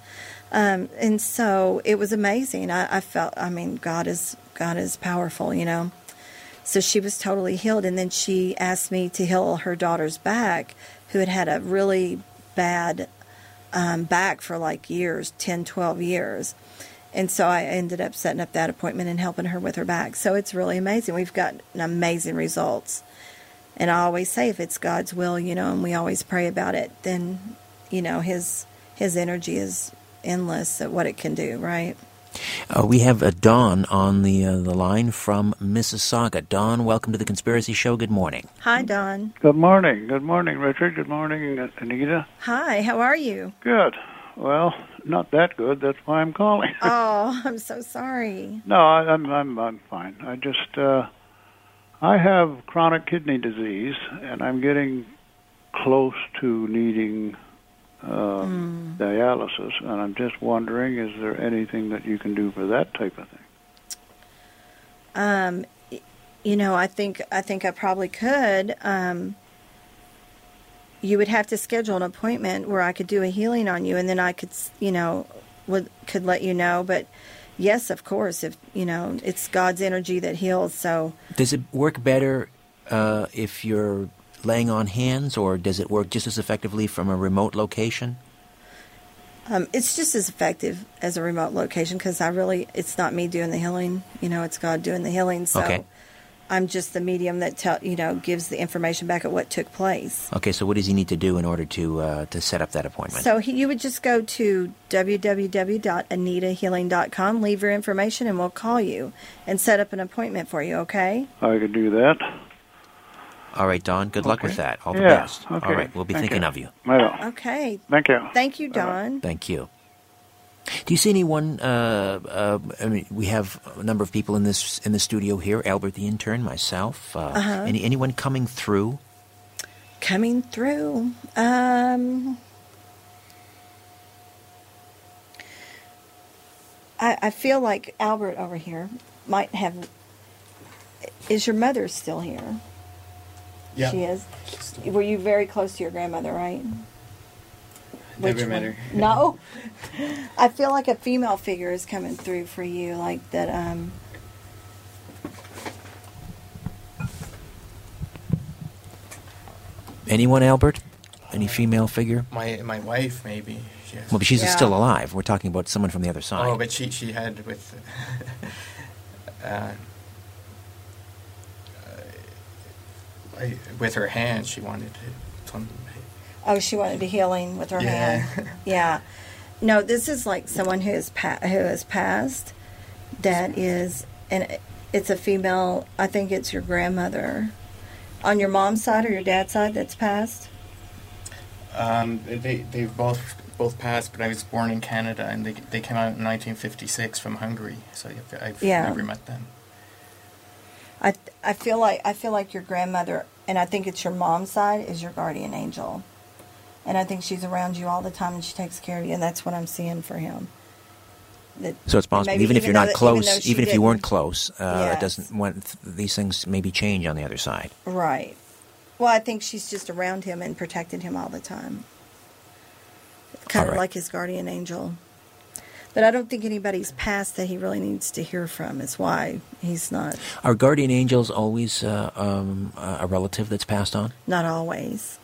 And so it was amazing. I felt, God is powerful, So she was totally healed. And then she asked me to heal her daughter's back, who had had a really bad back for like years, 10, 12 years. And so I ended up setting up that appointment and helping her with her back. So it's really amazing. We've gotten amazing results. And I always say, if it's God's will, and we always pray about it, then, his energy is endless at what it can do, right? We have Dawn on the line from Mississauga. Dawn, welcome to The Conspiracy Show. Good morning. Hi, Dawn. Good morning. Good morning, Richard. Good morning, Anita. Hi, how are you? Good. Well, not that good. That's why I'm calling. Oh, I'm so sorry. No, I'm fine. I just... I have chronic kidney disease, and I'm getting close to needing dialysis, and I'm just wondering, is there anything that you can do for that type of thing? You know, I think I probably could. You would have to schedule an appointment where I could do a healing on you, and then I could, you know, could let you know. But yes, of course, if you know, it's God's energy that heals. So does it work better if you're laying on hands, or does it work just as effectively from a remote location? It's just as effective as a remote location because it's not me doing the healing. You know, it's God doing the healing. So okay. I'm just the medium that gives the information back at what took place. Okay, so what does he need to do in order to set up that appointment? So you would just go to www.anitahealing.com, leave your information, and we'll call you and set up an appointment for you, okay? I could do that. All right, Don, good luck with that. All the best. Okay. All right, we'll be thinking of you. Okay. Thank you. Thank you, Don. Bye-bye. Thank you. Do you see anyone? I mean, we have a number of people in the studio here. Albert, the intern, myself. Anyone coming through? Coming through. I feel like Albert over here might have. Is your mother still here? Yeah, she is. Were you very close to your grandmother, right? Never met her. No? I feel like a female figure is coming through for you, like that. Anyone, Albert? Any female figure? My wife, maybe. Yes. Well, but she's still alive. We're talking about someone from the other side. Oh, but she had with... with her hand, she wanted something. Oh, she wanted a healing with her hand. Yeah. No, this is like someone who has passed. That is, and it's a female. I think it's your grandmother, on your mom's side or your dad's side that's passed. They've both passed, but I was born in Canada, and they came out in 1956 from Hungary. So I've never met them. I feel like your grandmother, and I think it's your mom's side, is your guardian angel, and I think she's around you all the time and she takes care of you, and that's what I'm seeing for him. So it's possible, even if you're not close, even if you weren't close, it doesn't. These things maybe change on the other side. Right. Well, I think she's just around him and protected him all the time, kind of like his guardian angel. But I don't think anybody's past that he really needs to hear from is why he's not. Are guardian angels always a relative that's passed on? Not always.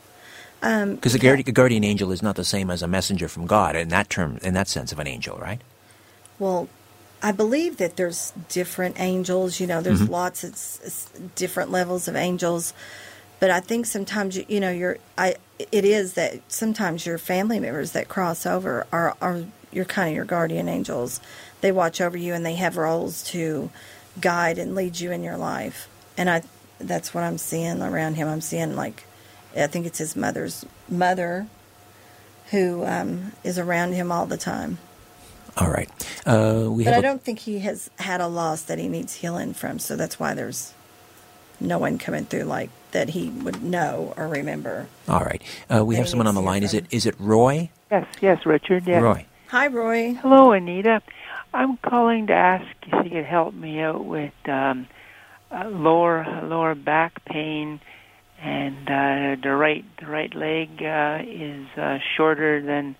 Because a guardian angel is not the same as a messenger from God in that sense of an angel, right? Well, I believe that there's different angels. You know, there's lots of different levels of angels. But I think sometimes, you know, it is that sometimes your family members that cross over are you're kind of your guardian angels. They watch over you, and they have roles to guide and lead you in your life. And that's what I'm seeing around him. I'm seeing, like, I think it's his mother's mother who is around him all the time. All right. But I don't think he has had a loss that he needs healing from, so that's why there's no one coming through like that he would know or remember. All right. We have someone on the line. Is it Roy? Yes, Richard. Yes. Roy. Hi, Roy. Hello, Anita. I'm calling to ask if you could help me out with lower back pain, and the right leg is shorter than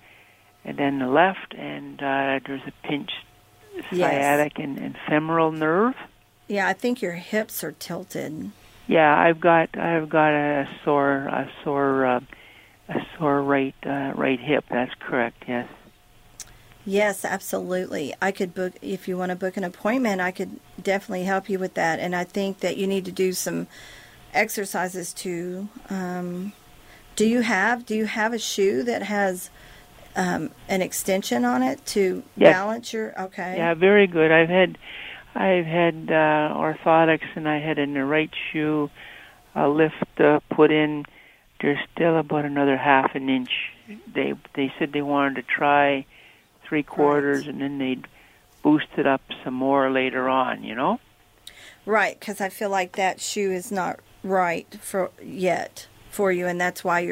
the left, and there's a pinched sciatic and femoral nerve. Yeah, I think your hips are tilted. Yeah, I've got a sore right hip. That's correct. Yes. Yes, absolutely. I could book, if you want to book an appointment, I could definitely help you with that. And I think that you need to do some exercises too. Do you have a shoe that has an extension on it to balance your? Okay. Yeah, very good. I've had orthotics, and I had in the right shoe a lift put in. There's still about another half an inch. They said they wanted to try 3/4, and then they'd boost it up some more later on, you know? Right, because I feel like that shoe is not right for you, and that's why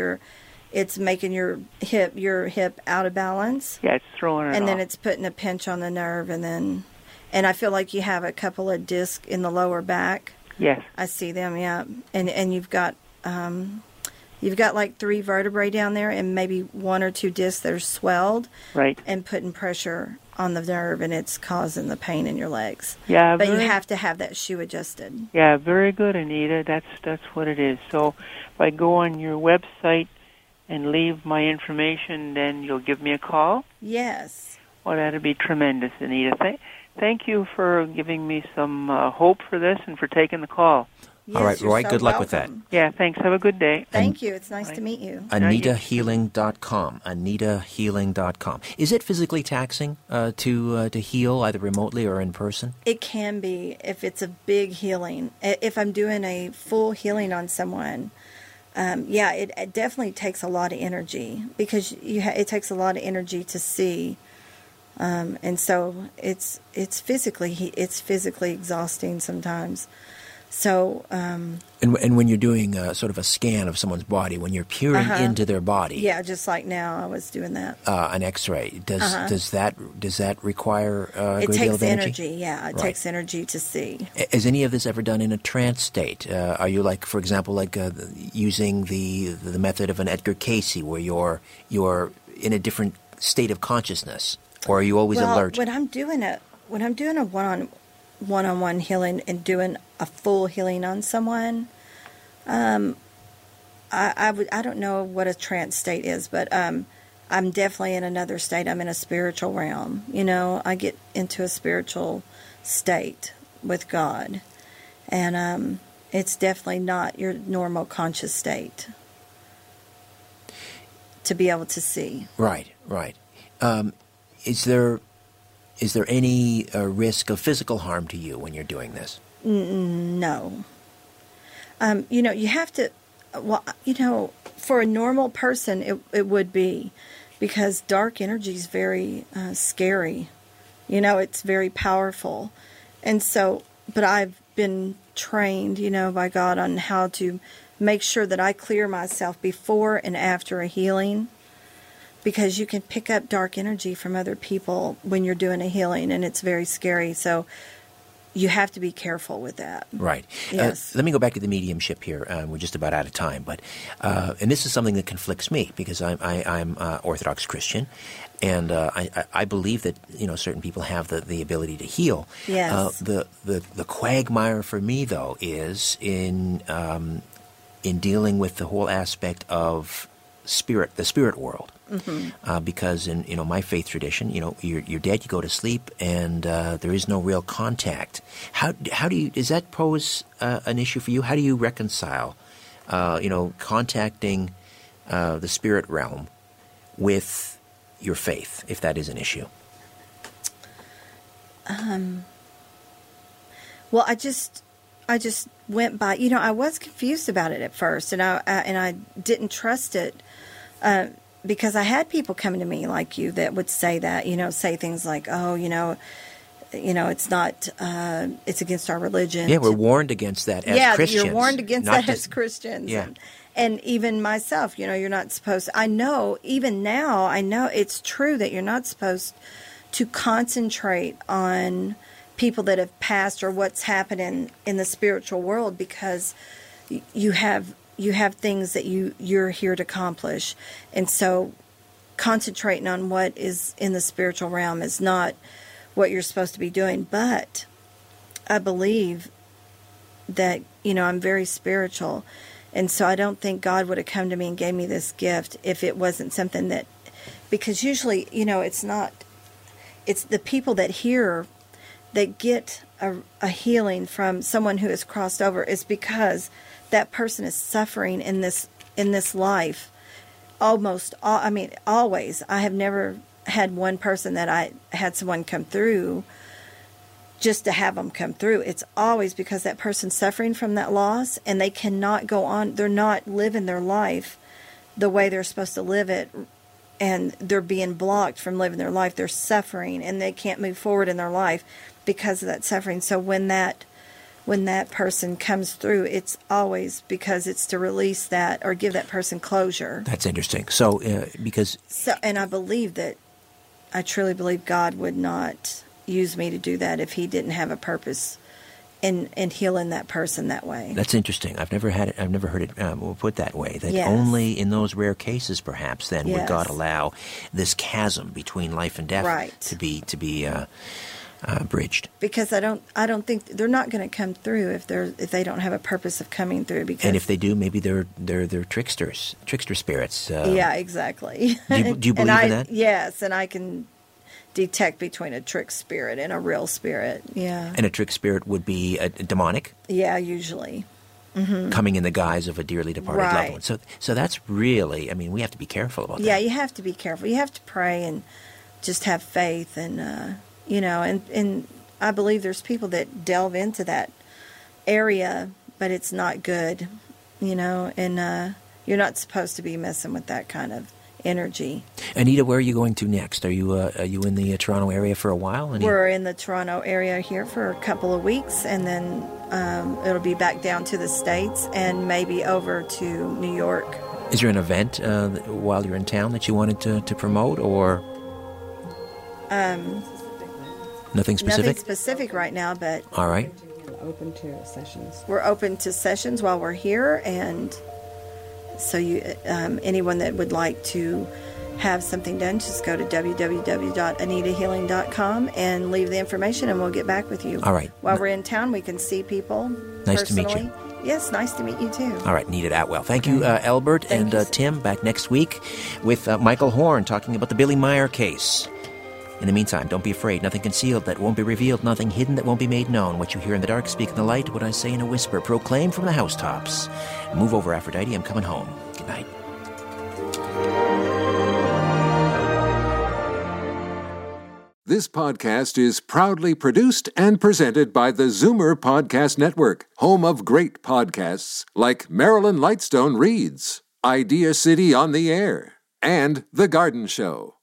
it's making your hip out of balance. Yeah, it's throwing it off. And then it's putting a pinch on the nerve, and I feel like you have a couple of discs in the lower back. Yes. I see them, yeah. And you've got like three vertebrae down there and maybe one or two discs that are swelled. Right. And putting pressure on the nerve, and it's causing the pain in your legs. Yeah. But you have to have that shoe adjusted. Yeah, very good, Anita. That's what it is. So if I go on your website and leave my information, then you'll give me a call? Yes. Well, that would be tremendous, Anita. Thank you for giving me some hope for this and for taking the call. Yes, all right, Roy, so good luck with that. Yeah, thanks. Have a good day. Thank you. It's nice to meet you. anitahealing.com. anitahealing.com. Is it physically taxing to heal either remotely or in person? It can be if it's a big healing. If I'm doing a full healing on someone, yeah, it definitely takes a lot of energy because it takes a lot of energy to see. And so it's physically exhausting sometimes. So and when you're doing sort of a scan of someone's body, when you're peering into their body, yeah, just like now I was doing that. An X-ray does that require a great deal of energy? It takes energy. Yeah, it takes energy to see. Is any of this ever done in a trance state? Are you like, for example, like using the method of an Edgar Cayce, where you're in a different state of consciousness, or are you always alert? Well, when I'm doing a one-on-one healing and doing a full healing on someone, I don't know what a trance state is, but I'm definitely in another state. I'm in a spiritual realm. You know, I get into a spiritual state with God, and it's definitely not your normal conscious state to be able to see. Right. Is there any risk of physical harm to you when you're doing this? No. You have to, for a normal person, it would be, because dark energy is very scary. You know, it's very powerful. And so, but I've been trained, by God on how to make sure that I clear myself before and after a healing. Because you can pick up dark energy from other people when you're doing a healing, and it's very scary. So you have to be careful with that. Right. Yes. Let me go back to the mediumship here. We're just about out of time. But and this is something that conflicts me because I'm Orthodox Christian, and I believe that certain people have the ability to heal. Yes. The quagmire for me, though, is in dealing with the whole aspect of spirit, the spirit world. Mm-hmm. Because in my faith tradition, you're dead, you go to sleep, and there is no real contact. How do you, does that pose an issue for you? How do you reconcile contacting the spirit realm with your faith, if that is an issue? Well, I just went by. I was confused about it at first, and I didn't trust it. Because I had people coming to me like you that would say that, say things like, oh, it's not, it's against our religion. Yeah, we're warned against that as Christians. Yeah, you're warned against that as Christians. Yeah. And even myself, you're not supposed to. I know, even now, it's true that you're not supposed to concentrate on people that have passed or what's happening in the spiritual world because you have things that you're here to accomplish. And so concentrating on what is in the spiritual realm is not what you're supposed to be doing. But I believe that, I'm very spiritual. And so I don't think God would have come to me and gave me this gift if it wasn't something that, because usually, it's not, it's the people that hear that get a healing from someone who has crossed over is because that person is suffering in this life. Always. I have never had one person that I had someone come through just to have them come through. It's always because that person's suffering from that loss and they cannot go on. They're not living their life the way they're supposed to live it, and they're being blocked from living their life. They're suffering and they can't move forward in their life because of that suffering. So when that person comes through, it's always because it's to release that or give that person closure. That's interesting. So, and I believe that, I truly believe God would not use me to do that if He didn't have a purpose and healing that person that way. That's interesting. I've never had it. I've never heard it put that way. That yes. only in those rare cases, perhaps, then yes. would God allow this chasm between life and death right. to be bridged. Because I don't think they're not going to come through if they don't have a purpose of coming through. Because and if they do, maybe they're trickster spirits. Yeah, exactly. Do you believe in that? Yes, and I can detect between a trick spirit and a real spirit. Yeah. And a trick spirit would be a demonic? Yeah, usually. Mm-hmm. Coming in the guise of a dearly departed right. loved one. So that's really, I mean, we have to be careful about that. Yeah, you have to be careful. You have to pray and just have faith and, you know, and I believe there's people that delve into that area, but it's not good, you know, and you're not supposed to be messing with that kind of energy. Anita, where are you going to next? Are you in the Toronto area for a while? Anita? We're in the Toronto area here for a couple of weeks, and then it'll be back down to the States and maybe over to New York. Is there an event while you're in town that you wanted to promote, or nothing specific? Nothing specific right now, but all right. Open to sessions. We're open to sessions while we're here, and. So you, anyone that would like to have something done, just go to www.anitahealing.com and leave the information, and we'll get back with you. All right. While we're in town, we can see people Nice personally. To meet you. Yes, nice to meet you, too. All right, Anita Atwell. Thank you, Albert and Tim. Back next week with Michael Horn talking about the Billy Meyer case. In the meantime, don't be afraid. Nothing concealed that won't be revealed. Nothing hidden that won't be made known. What you hear in the dark, speak in the light. What I say in a whisper, proclaim from the housetops. Move over, Aphrodite. I'm coming home. Good night. This podcast is proudly produced and presented by the Zoomer Podcast Network, home of great podcasts like Marilyn Lightstone Reads, Idea City on the Air, and The Garden Show.